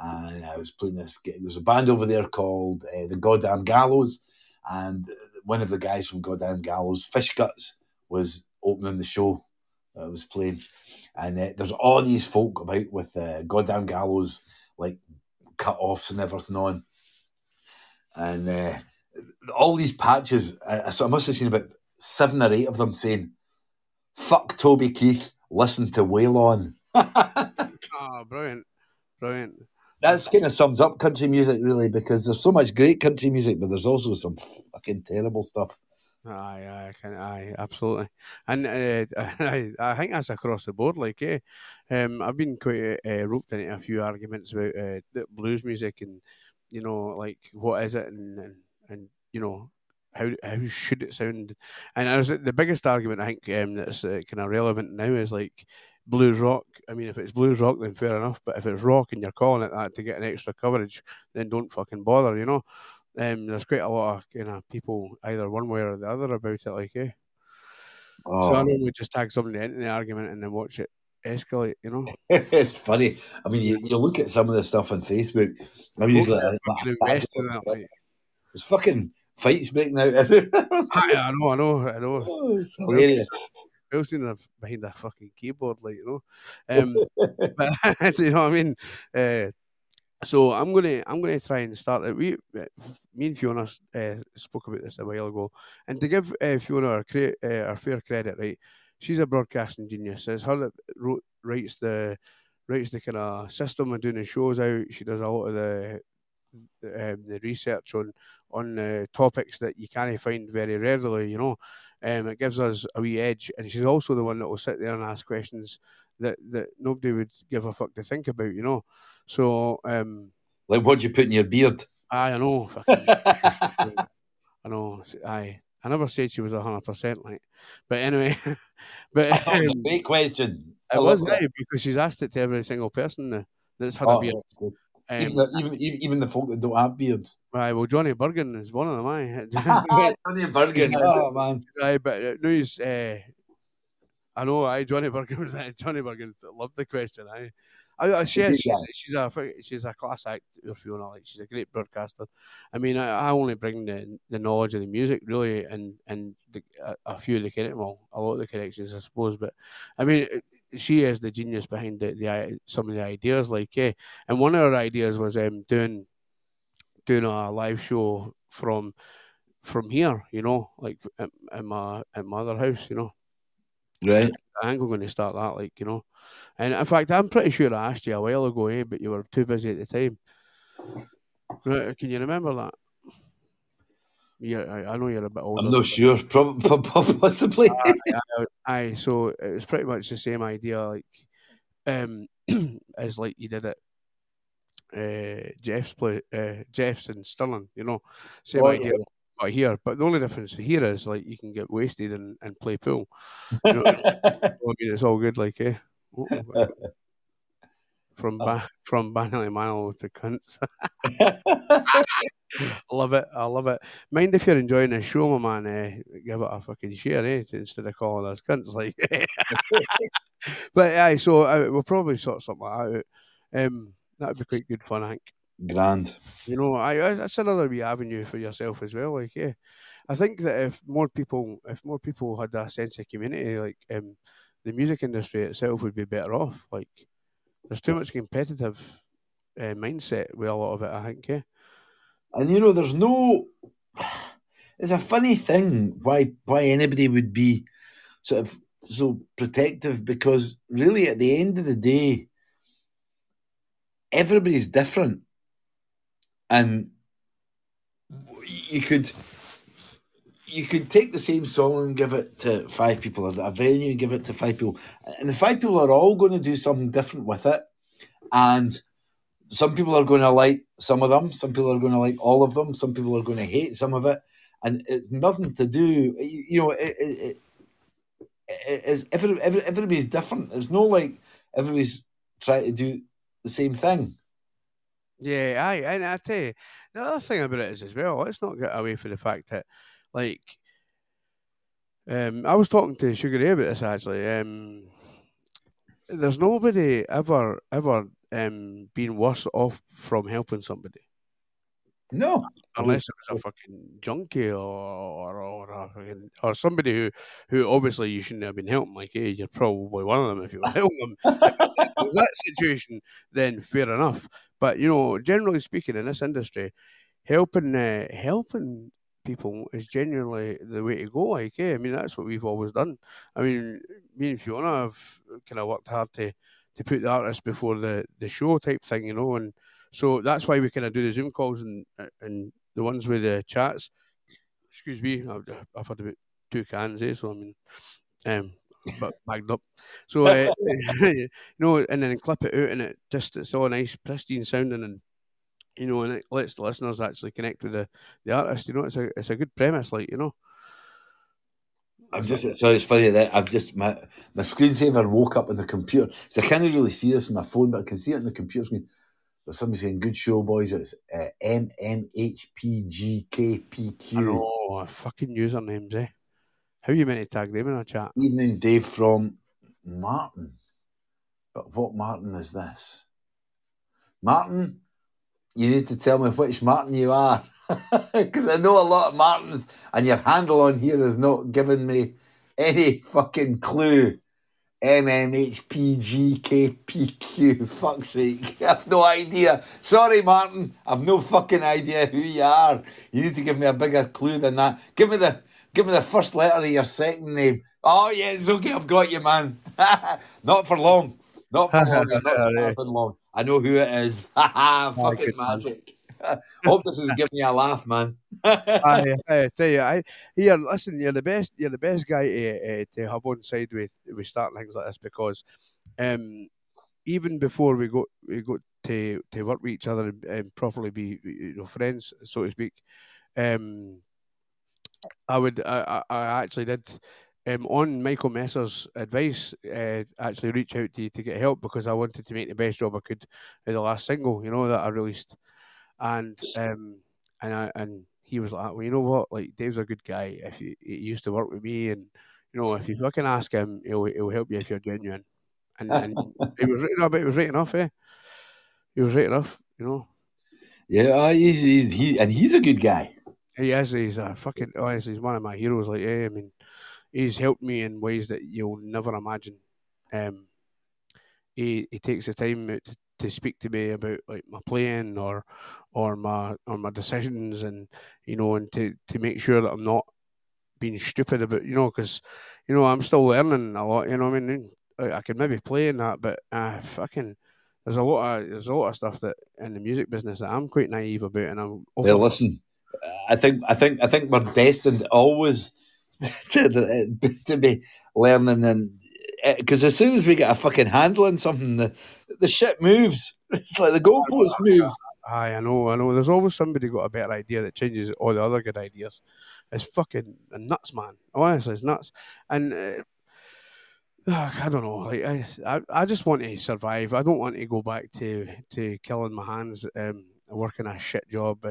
And I was playing this gig. There's a band over there called the Goddamn Gallows, and one of the guys from Goddamn Gallows, Fish Guts, was opening the show that I was playing. And there's all these folk about with Goddamn Gallows, like cut-offs and everything on. And all these patches, so I must have seen about 7 or 8 of them saying, "Fuck Toby Keith, listen to Waylon." Oh, brilliant. That's kind of sums up country music, really, because there's so much great country music, but there's also some fucking terrible stuff. Aye, absolutely. And I think that's across the board, like, eh? I've been quite roped into a few arguments about blues music and, you know, like, what is it and you know, how should it sound? And I was the biggest argument, I think, that's kind of relevant now is, like, blues rock. I mean, if it's blues rock, then fair enough. But if it's rock and you're calling it that to get an extra coverage, then don't fucking bother, you know. There's quite a lot of, you know, people either one way or the other about it, like, eh? So I mean, we just tag somebody into the argument and then watch it escalate, you know. It's funny. I mean, you look at some of the stuff on Facebook. I mean, it's fucking fights breaking out everywhere. I know. Oh, it's hilarious. I've seen behind a fucking keyboard, like, you know, but you know what I mean. So I'm gonna try and start it. Me and Fiona spoke about this a while ago, and to give Fiona her fair credit, right? She's a broadcasting genius. It's her that writes the kind of system of doing the shows out. She does a lot of the research on topics that you can't find very readily, you know. It gives us a wee edge, and she's also the one that will sit there and ask questions that nobody would give a fuck to think about, you know. So, like, what'd you put in your beard? I know, fucking. I know. I never said she was 100%, like. But anyway, but that's a great question. It was, right, because she's asked it to every single person now that's had a beard. Even the folk that don't have beards. Right, well, Johnny Bergen is one of them, aye. Johnny Bergen, oh man. Aye, but no, he's, I know, aye, Johnny Bergen loved the question, aye. She's a class act, Fiona. Like, she's a great broadcaster. I mean, I only bring the knowledge of the music really, a lot of the connections, I suppose. But I mean, she is the genius behind the some of the ideas. Like, and one of her ideas was doing a live show from here, you know, like at my other house, you know. Right. I think we're going to start that, like, you know. And in fact, I'm pretty sure I asked you a while ago, but you were too busy at the time. Right, can you remember that? I know you're a bit older. I'm not sure, possibly. Aye, so it was pretty much the same idea, like, as like you did it. Jeff's in Stirling, you know, same idea. Yeah. Here, but the only difference here is like you can get wasted and play pool. You know, I mean, it's all good, like, from Barry Manilow to cunts. I love it. Mind if you're enjoying the show, my man? Give it a fucking share, instead of calling us cunts, like. But aye, so we'll probably sort something like that out. That'd be quite good fun, I think. Grand, you know, that's another wee avenue for yourself as well. Like, I think that if more people had that sense of community, like, the music industry itself would be better off. Like, there's too much competitive mindset with a lot of it, I think. Yeah, and you know, it's a funny thing why anybody would be sort of so protective, because really at the end of the day, everybody's different. And you could take the same song and give it to five people, or a venue and give it to five people. And the five people are all going to do something different with it. And some people are going to like some of them. Some people are going to like all of them. Some people are going to hate some of it. And it's nothing to do, you know, everybody's different. It's not like everybody's trying to do the same thing. Yeah, and I tell you, the other thing about it is as well, let's not get away from the fact that, like, I was talking to Sugar Ray about this, actually. There's nobody ever been worse off from helping somebody. No. Unless it was a fucking junkie or somebody who obviously you shouldn't have been helping. Like, you're probably one of them if you were helping them. If it was that situation, then fair enough. But, you know, generally speaking, in this industry, helping people is genuinely the way to go. Like, I mean, that's what we've always done. I mean, me and Fiona have kind of worked hard to put the artist before the show type thing, you know, and so that's why we kind of do the Zoom calls and the ones with the chats. Excuse me, I've had about two cans, so I mean, but bagged up. So, you know, and then clip it out, and it's all nice, pristine sounding, and, you know, and it lets the listeners actually connect with the artist, you know. It's a good premise, like, you know. It's funny that my screensaver woke up on the computer. So I can't really see this on my phone, but I can see it on the computer screen. There's somebody saying, "Good show, boys." It's MMHPGKPQ. I know, fucking usernames, How are you meant to tag them in our chat? Evening, Dave from Martin. But what Martin is this? Martin, you need to tell me which Martin you are. Because I know a lot of Martins, and your handle on here is not giving me any fucking clue. MMHPGKPQ. Fuck's sake. I've no idea. Sorry, Martin. I've no fucking idea who you are. You need to give me a bigger clue than that. Give me the first letter of your second name. Oh, yeah, it's okay. I've got you, man. Not for long. I know who it is. Fucking magic. Hope this is giving you a laugh, man. I tell you, listen, you're the best. You're the best guy to have on side with starting things like this, because even before we got to work with each other and properly be, you know, friends, so to speak. I actually did on Michael Messer's advice, actually reach out to you to get help, because I wanted to make the best job I could of the last single, you know, that I released. And he was like, well, you know what, like, Dave's a good guy. If he used to work with me, and you know, if you fucking ask him, he'll help you if you're genuine. And it was written up. It was right enough, eh? It was right enough, you know. Yeah, he's a good guy. He is. He's a fucking, honestly, he's one of my heroes. Like, yeah, I mean, he's helped me in ways that you'll never imagine. He takes the time to speak to me about, like, my playing or my decisions, and you know, and to make sure that I'm not being stupid about, you know, because, you know, I'm still learning a lot. You know what I mean? I could maybe play in that, but there's a lot of stuff that in the music business that I'm quite naive about, and I'm. Yeah, listen, I think we're destined always to be learning, and because as soon as we get a fucking handle on something, the shit moves. It's like the goalposts move. Aye, I know. There's always somebody got a better idea that changes all the other good ideas. It's fucking nuts, man. Honestly, it's nuts, and. I don't know. Like, I just want to survive. I don't want to go back to killing my hands, working a shit job,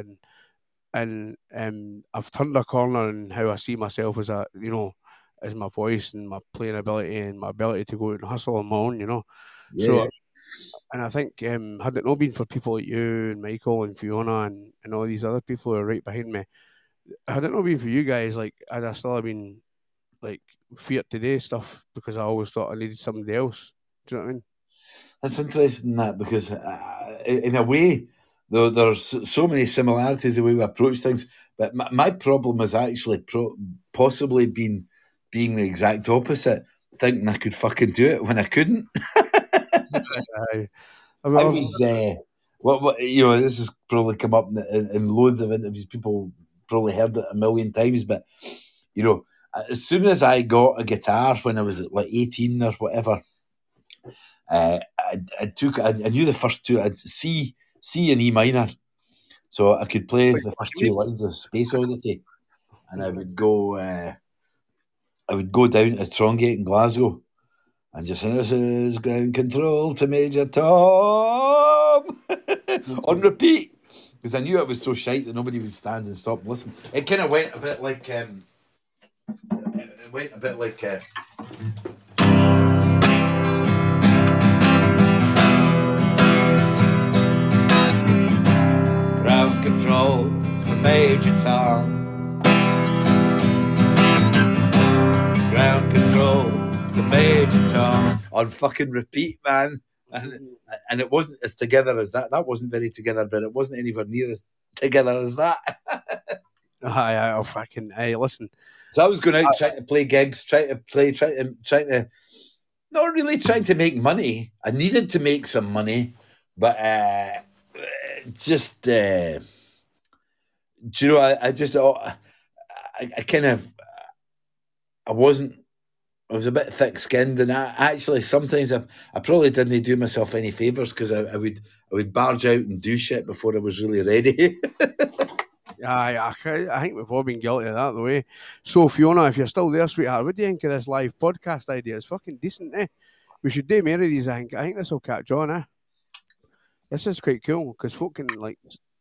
and I've turned a corner in how I see myself as a, you know, as my voice and my playing ability and my ability to go out and hustle on my own, you know. Yeah. So, and I think had it not been for people like you and Michael and Fiona and all these other people who are right behind me, had it not been for you guys, like, I'd still have been like Fear Today stuff, because I always thought I needed somebody else. Do you know what I mean? That's interesting, that, because in a way, though, there's so many similarities the way we approach things, but my problem has actually possibly been being the exact opposite, thinking I could fucking do it when I couldn't. I was, you know, this has probably come up in loads of interviews, people probably heard it a million times, but, you know, as soon as I got a guitar when I was like 18 or whatever, I knew the first two. I'd C and E minor, so I could play the first two lines of Space Oddity, and I would go. I would go down to Trongate in Glasgow, and just say, "This is ground control to Major Tom," on repeat, because I knew it was so shite that nobody would stand and stop and listen. It kind of went a bit like. It went a bit like ground control to Major Tom, ground control to Major Tom, on fucking repeat, man. And it wasn't as together as that. That wasn't very together, but it wasn't anywhere near as together as that. I'll fucking listen. So I was going out trying to play gigs, not really trying to make money. I needed to make some money, but do you know? I was a bit thick-skinned, and I actually sometimes I probably didn't do myself any favors, because I would barge out and do shit before I was really ready. I think we've all been guilty of that, the way. So, Fiona, if you're still there, sweetheart, what do you think of this live podcast idea? It's fucking decent, eh? We should do many of these, I think. I think this will catch on, eh? This is quite cool, because folk can, like,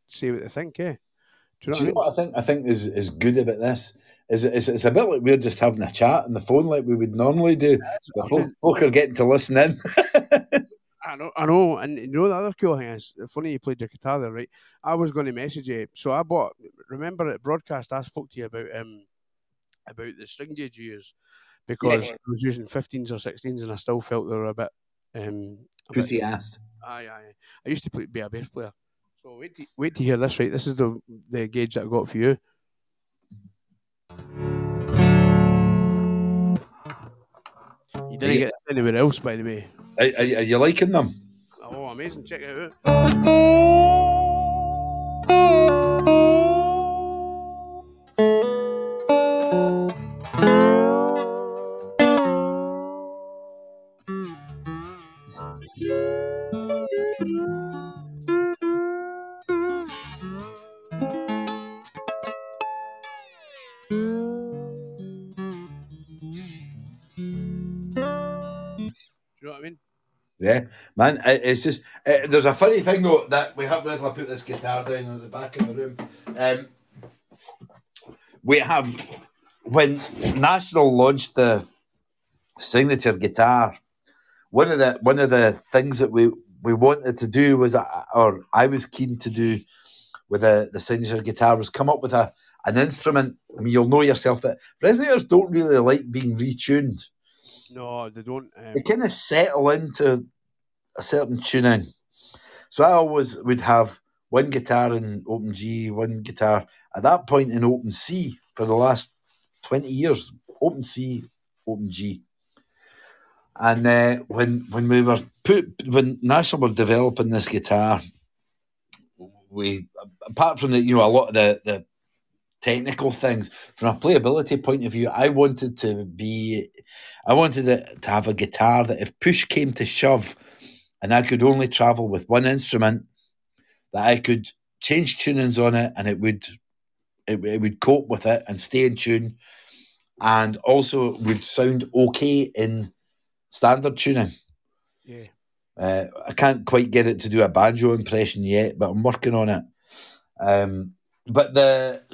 say what they think, eh? Do you know what I think is good about this? It's a bit like we're just having a chat on the phone like we would normally do. But folk are getting to listen in. I know, and you know the other cool thing is, funny you played the guitar there, right? I was going to message you, so I bought. Remember at broadcast, I spoke to you about the string gauge years, because I was using 15s or 16s, and I still felt they were a bit. Pussy-assed. Aye. I used to be a bass player, so wait to hear this, right? This is the gauge that I got for you. You didn't get this anywhere else, by the way. Are you liking them? Oh, amazing. Check it out. Yeah, man, it's just, there's a funny thing though that we have whenever I put this guitar down on the back of the room. We have, when National launched the Signature Guitar, one of the things that we wanted to do was, or I was keen to do with the Signature Guitar, was come up with an instrument. I mean, you'll know yourself that resonators don't really like being retuned. No, they don't. They kind of settle into a certain tuning. So I always would have one guitar in open G, one guitar at that point in open C for the last 20 years. Open C, open G. And when National were developing this guitar, we, apart from the, you know, a lot of the technical things, from a playability point of view, I wanted to have a guitar that if push came to shove and I could only travel with one instrument, that I could change tunings on it and it would cope with it and stay in tune, and also would sound okay in standard tuning. Yeah. I can't quite get it to do a banjo impression yet, but I'm working on it.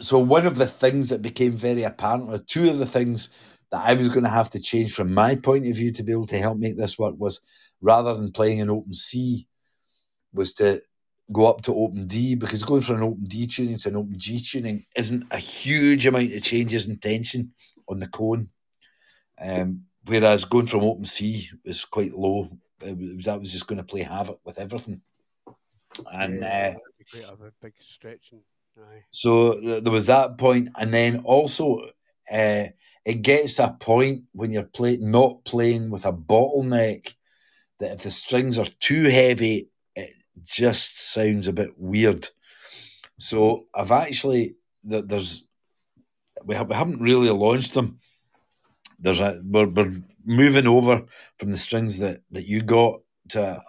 So one of the things that became very apparent, or two of the things that I was going to have to change from my point of view to be able to help make this work, was rather than playing an open C, was to go up to open D, because going from an open D tuning to an open G tuning isn't a huge amount of changes in tension on the cone. Whereas going from open C was quite low. I was just going to play havoc with everything. And yeah, a big stretching. So there was that point, and then also it gets to a point when you're not playing with a bottleneck, that if the strings are too heavy, it just sounds a bit weird. So I've actually, we haven't really launched them. We're moving over from the strings that you got to.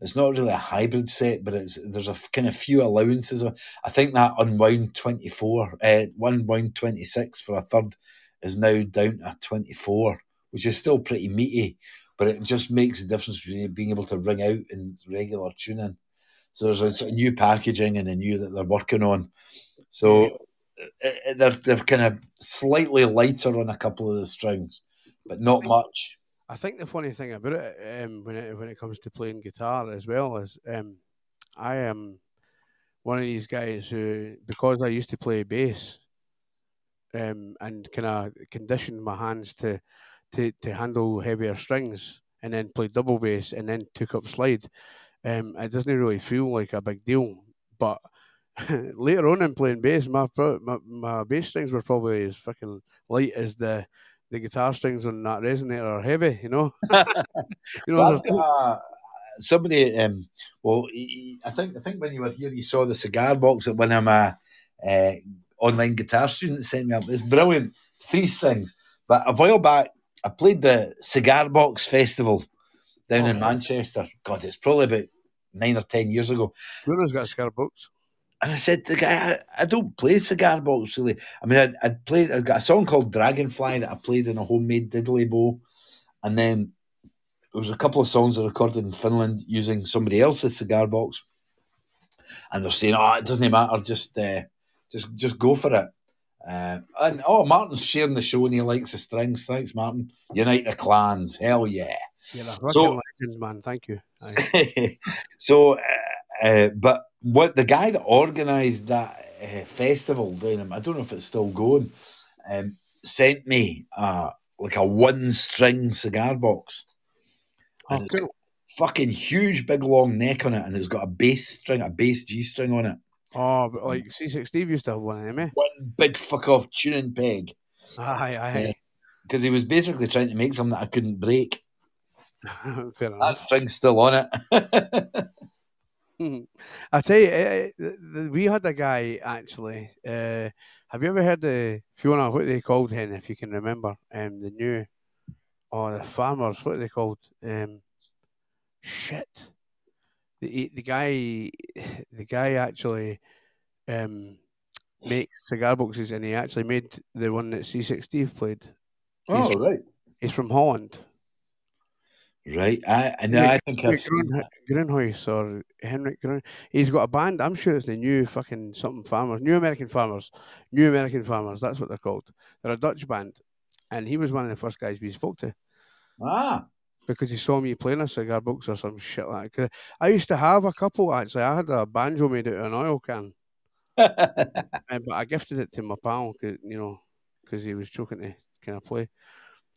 It's not really a hybrid set, but there's a kind of few allowances. I think that unwound 24, unwound 26 for a third is now down to 24, which is still pretty meaty, but it just makes a difference between being able to ring out in regular tuning. So there's a sort of new packaging and a new that they're working on. So they're kind of slightly lighter on a couple of the strings, but not much. I think the funny thing about it, when it comes to playing guitar as well, is I am one of these guys who, because I used to play bass, and kind of conditioned my hands to handle heavier strings, and then played double bass, and then took up slide. It doesn't really feel like a big deal, but later on in playing bass, my bass strings were probably as fucking light as the guitar strings on that resonator are heavy, you know. Somebody, I think when you were here, you saw the cigar box that one of my online guitar students sent me up. It's brilliant, 3 strings. But a while back, I played the Cigar Box Festival down in Manchester. God, it's probably about 9 or 10 years ago. Bruno's got a cigar box. And I said to the guy, I don't play cigar box really. I mean, I'd got a song called Dragonfly that I played in a homemade diddly bow. And then there was a couple of songs I recorded in Finland using somebody else's cigar box. And they're saying, oh, it doesn't matter, just go for it. Martin's sharing the show and he likes the strings. Thanks, Martin. Unite the Clans. Hell yeah. You're a rocket legend, man. Thank you. So, but what the guy that organised that festival down him, I don't know if it's still going, sent me a 1-string cigar box. Oh, and cool. It's got a fucking huge, big, long neck on it, and it's got a bass string, a bass G string on it. Oh, but like C6 Steve used to have one of them, eh? One big fuck off tuning peg. Aye. Because he was basically trying to make something that I couldn't break. Fair enough. That string's still on it. I tell you, we had a guy actually. Have you ever heard of Fiona? What they called him, if you can remember, the farmers. What are they called? Shit. The guy actually makes cigar boxes, and he actually made the one that C6 Steve played. He's from Holland. Right, I think I've seen that. Greenhouse or Henrik Greenhouse. He's got a band. I'm sure it's the New fucking something Farmers, New American Farmers. That's what they're called. They're a Dutch band, and he was one of the first guys we spoke to. Ah, because he saw me playing a cigar box or some shit like that. I used to have a couple actually. I had a banjo made out of an oil can, but I gifted it to my pal, because he was choking to kind of play.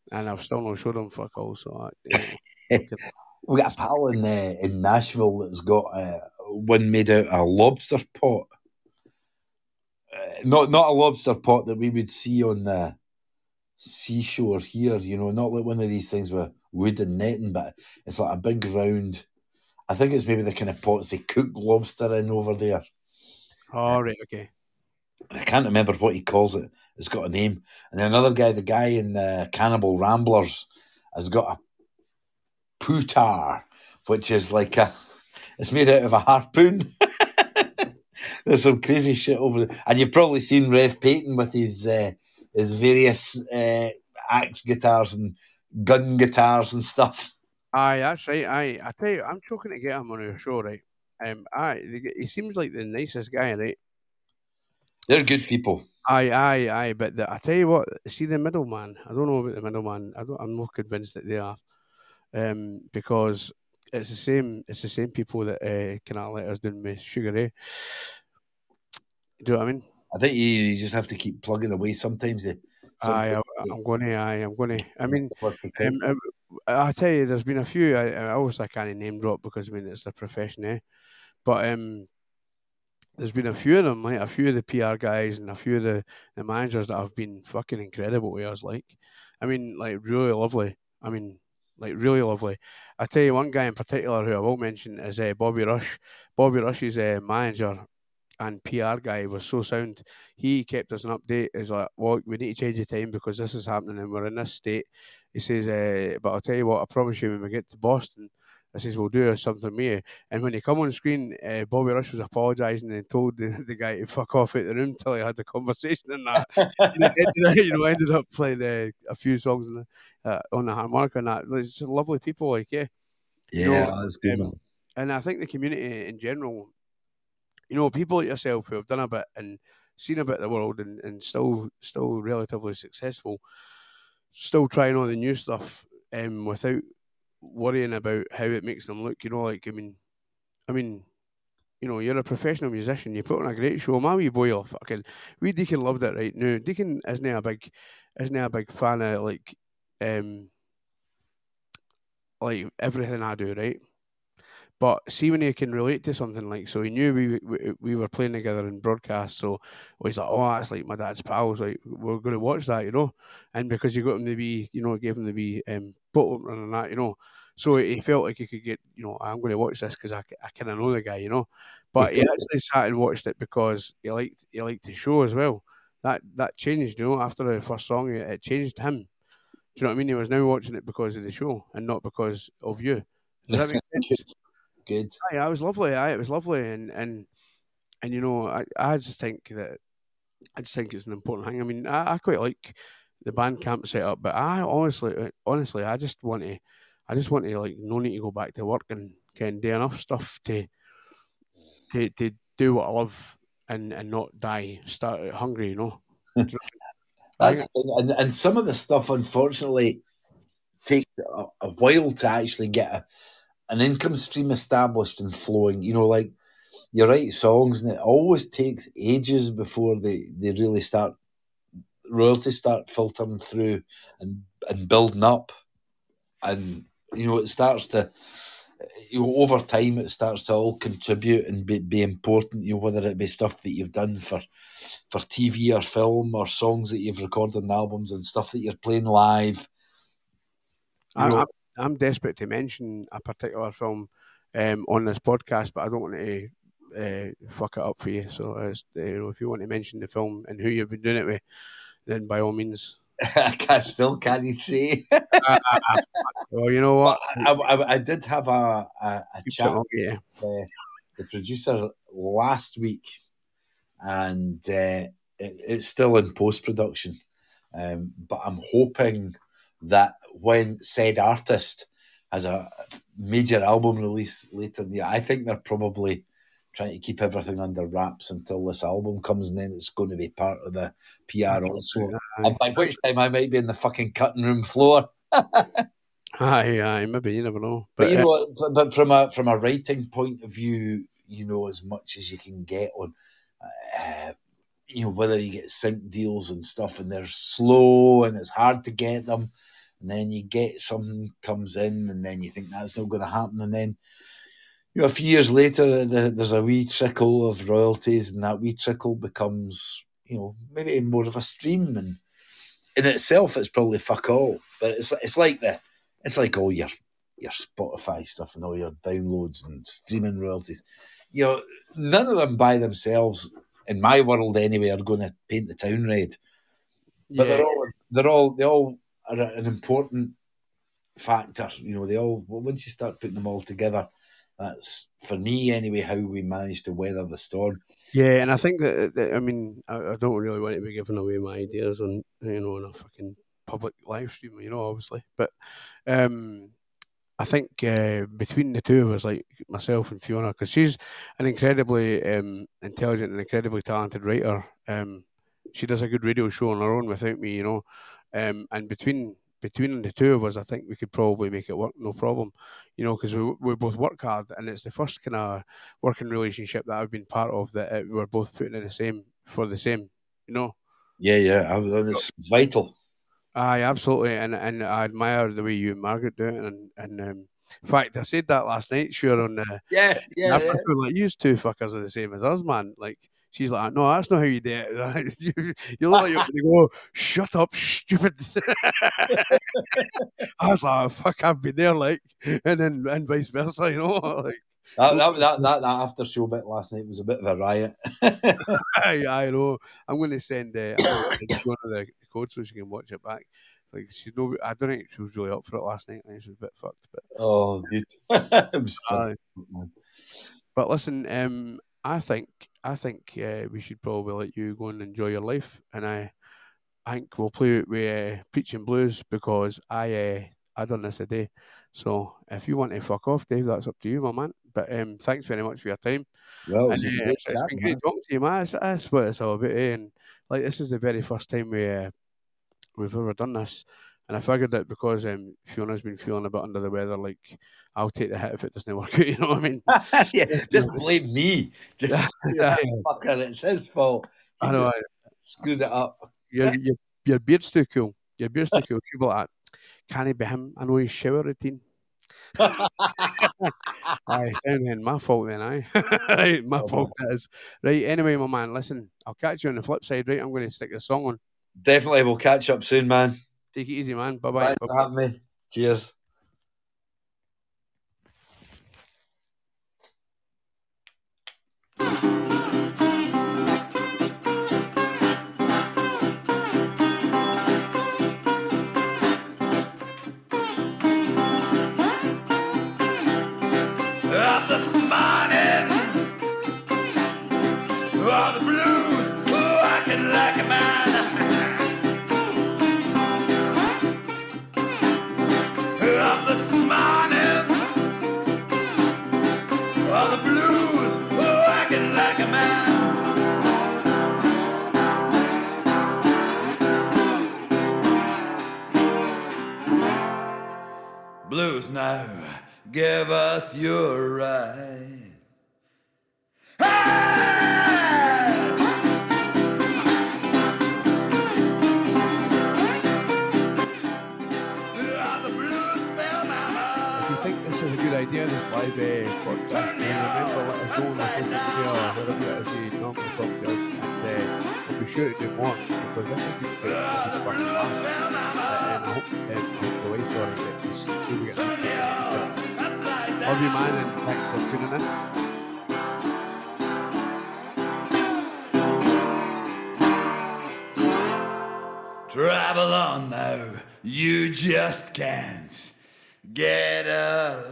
And I've still not showed him fuck all. So we got a pal in Nashville that's got one made out of a lobster pot. Not a lobster pot that we would see on the seashore here, not like one of these things with wood and netting, but it's like a big round. I think it's maybe the kind of pots they cook lobster in over there. Oh, right, okay. I can't remember what he calls it. It's got a name. And then another guy, the guy in the Cannibal Ramblers, has got a putar, which is like it's made out of a harpoon. There's some crazy shit over there. And you've probably seen Rev Payton with his various axe guitars and gun guitars and stuff. Aye, that's right. Aye. I tell you, I'm choking to get him on your show, right? He seems like the nicest guy, right? They're good people. Aye. But I tell you what, see the middleman. I don't know about the middleman. I'm not convinced that they are, because it's the same. It's the same people that cannot let us down with Sugar Ray. Do you know what I mean? I think you just have to keep plugging away. Sometimes they. I'm going to. I mean, I tell you, there's been a few. I obviously can't name drop because it's a profession, eh? But there's been a few of them, like a few of the PR guys and a few of the managers that have been fucking incredible to us, really lovely. Really lovely. I tell you, one guy in particular who I will mention is Bobby Rush. Bobby Rush's manager and PR guy was so sound. He kept us an update. He's like, well, we need to change the time because this is happening and we're in this state. He says, but I'll tell you what, I promise you when we get to Boston, I says, we'll do something with you. And when he come on screen, Bobby Rush was apologising and told the guy to fuck off out the room till he had the conversation and that. Ended up playing a few songs on the harmonica and that. It's just lovely people, Yeah, that's good, man. And I think the community in general, people like yourself who have done a bit and seen a bit of the world and still relatively successful, still trying all the new stuff without worrying about how it makes them look, you're a professional musician, you put on a great show. My wee boy, wee Deacon loved it right now. Deacon isn't a big fan of like everything I do, right? But see when he can relate to something like, so he knew we were playing together in broadcast, so he's like, oh, that's like my dad's pals, like we're going to watch that, and because you got him to be, gave him the wee bottle opener and that, so he felt like he could get, I'm going to watch this because I kind of know the guy, but he actually sat and watched it because he liked the show as well. That changed, after the first song, it changed him. Do you know what I mean? He was now watching it because of the show and not because of you. Does that make sense? Good. Aye, I was lovely. It was lovely, and I just think that it's an important thing. I quite like the Bandcamp setup, but I honestly, I just want to no need to go back to work and can do enough stuff to do what I love and not die start hungry. That's the thing. And some of the stuff unfortunately takes a while to actually get an income stream established and flowing, like you write songs and it always takes ages before they really start, royalties start filtering through and building up. And, it starts to, over time, it starts to all contribute and be important, whether it be stuff that you've done for TV or film or songs that you've recorded in albums and stuff that you're playing live. I'm desperate to mention a particular film on this podcast, but I don't want to fuck it up for you. So, if you want to mention the film and who you've been doing it with, then by all means. I still can't say. Well, you know what? I did have a chat with the producer last week, and it's still in post-production. But I'm hoping that when said artist as a major album release later in the year. I think they're probably trying to keep everything under wraps until this album comes, and then it's going to be part of the PR also. And by which time I might be in the fucking cutting room floor. Aye, maybe, you never know. But you know, but from a writing point of view, you know, as much as you can get on, you know, whether you get sync deals and stuff, and they're slow and it's hard to get them, and then you get something comes in, and then you think that's not going to happen, and then, you know, a few years later, there's a wee trickle of royalties, and that wee trickle becomes, you know, maybe more of a stream, and in itself, it's probably fuck all, but it's like all your Spotify stuff and all your downloads and streaming royalties. You know, none of them by themselves, in my world anyway, are going to paint the town red. But they all are an important factor. You know, once you start putting them all together, that's, for me anyway, how we managed to weather the storm. Yeah, and I think that I mean, I don't really want to be giving away my ideas on, you know, on a fucking public live stream, you know, obviously. But I think between the two of us, like myself and Fiona, because she's an incredibly intelligent and incredibly talented writer. She does a good radio show on her own without me, you know. And between the two of us, I think we could probably make it work, no problem. You know, because we both work hard, and it's the first kind of working relationship that I've been part of that we're both putting in the same, you know. Yeah, it's vital. Aye, absolutely, and I admire the way you and Margaret do it, and in fact, I said that last night, sure, on the... Yeah. I feel like you two fuckers are the same as us, man. Like, she's like, no, that's not how you do it. You look like you're going to go, shut up, stupid. I was like, oh, fuck, I've been there, like, and vice versa, you know, like. That after show bit last night was a bit of a riot. I know. I'm going to send one of the codes so she can watch it back. Like, she's no, I don't think she was really up for it last night. I think she was a bit fucked. But oh, good. It was fun. But listen, I think we should probably let you go and enjoy your life. And I think we'll play it with Preaching Blues, because I done this a day. So if you want to fuck off, Dave, that's up to you, my man. But thanks very much for your time. Well, and, it's been great talking to you, man. That's what it's all about. And like, this is the very first time we've ever done this. And I figured that because Fiona's been feeling a bit under the weather, like, I'll take the hit if it doesn't work out, you know what I mean? Yeah, just blame me. Just fucker, it's his fault. He screwed it up. Your beard's too cool. Your beard's too cool. People like that. Can it be him? I know his shower routine. Aye, sound my fault then, aye. Right, fault that is. Right, anyway, my man, listen, I'll catch you on the flip side, right? I'm going to stick the song on. Definitely, we'll catch up soon, man. Take it easy, man. Bye-bye. Thanks for having me. Cheers. Blues, now give us your right. Hey! The blues fell my. If you think this is a good idea, this live podcast, remember, let us know on the social media, wherever it is you normally talk to us, and we'll be sure to do more, because this is a good thing. And I hope see we get love you, man, and thanks for tuning in. Travel on now, you just can't get up.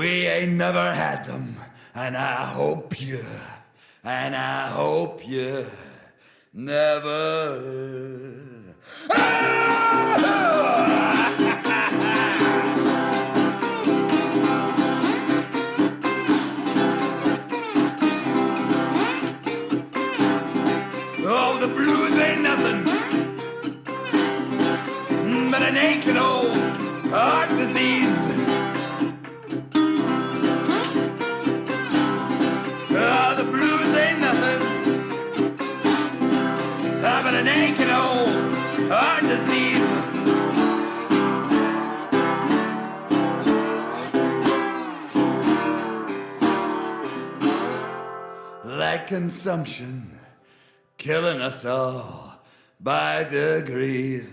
We ain't never had them, and I hope you never. Oh, the blues ain't nothing but an aching old heart disease. An aching old heart disease. Like consumption, killing us all by degrees.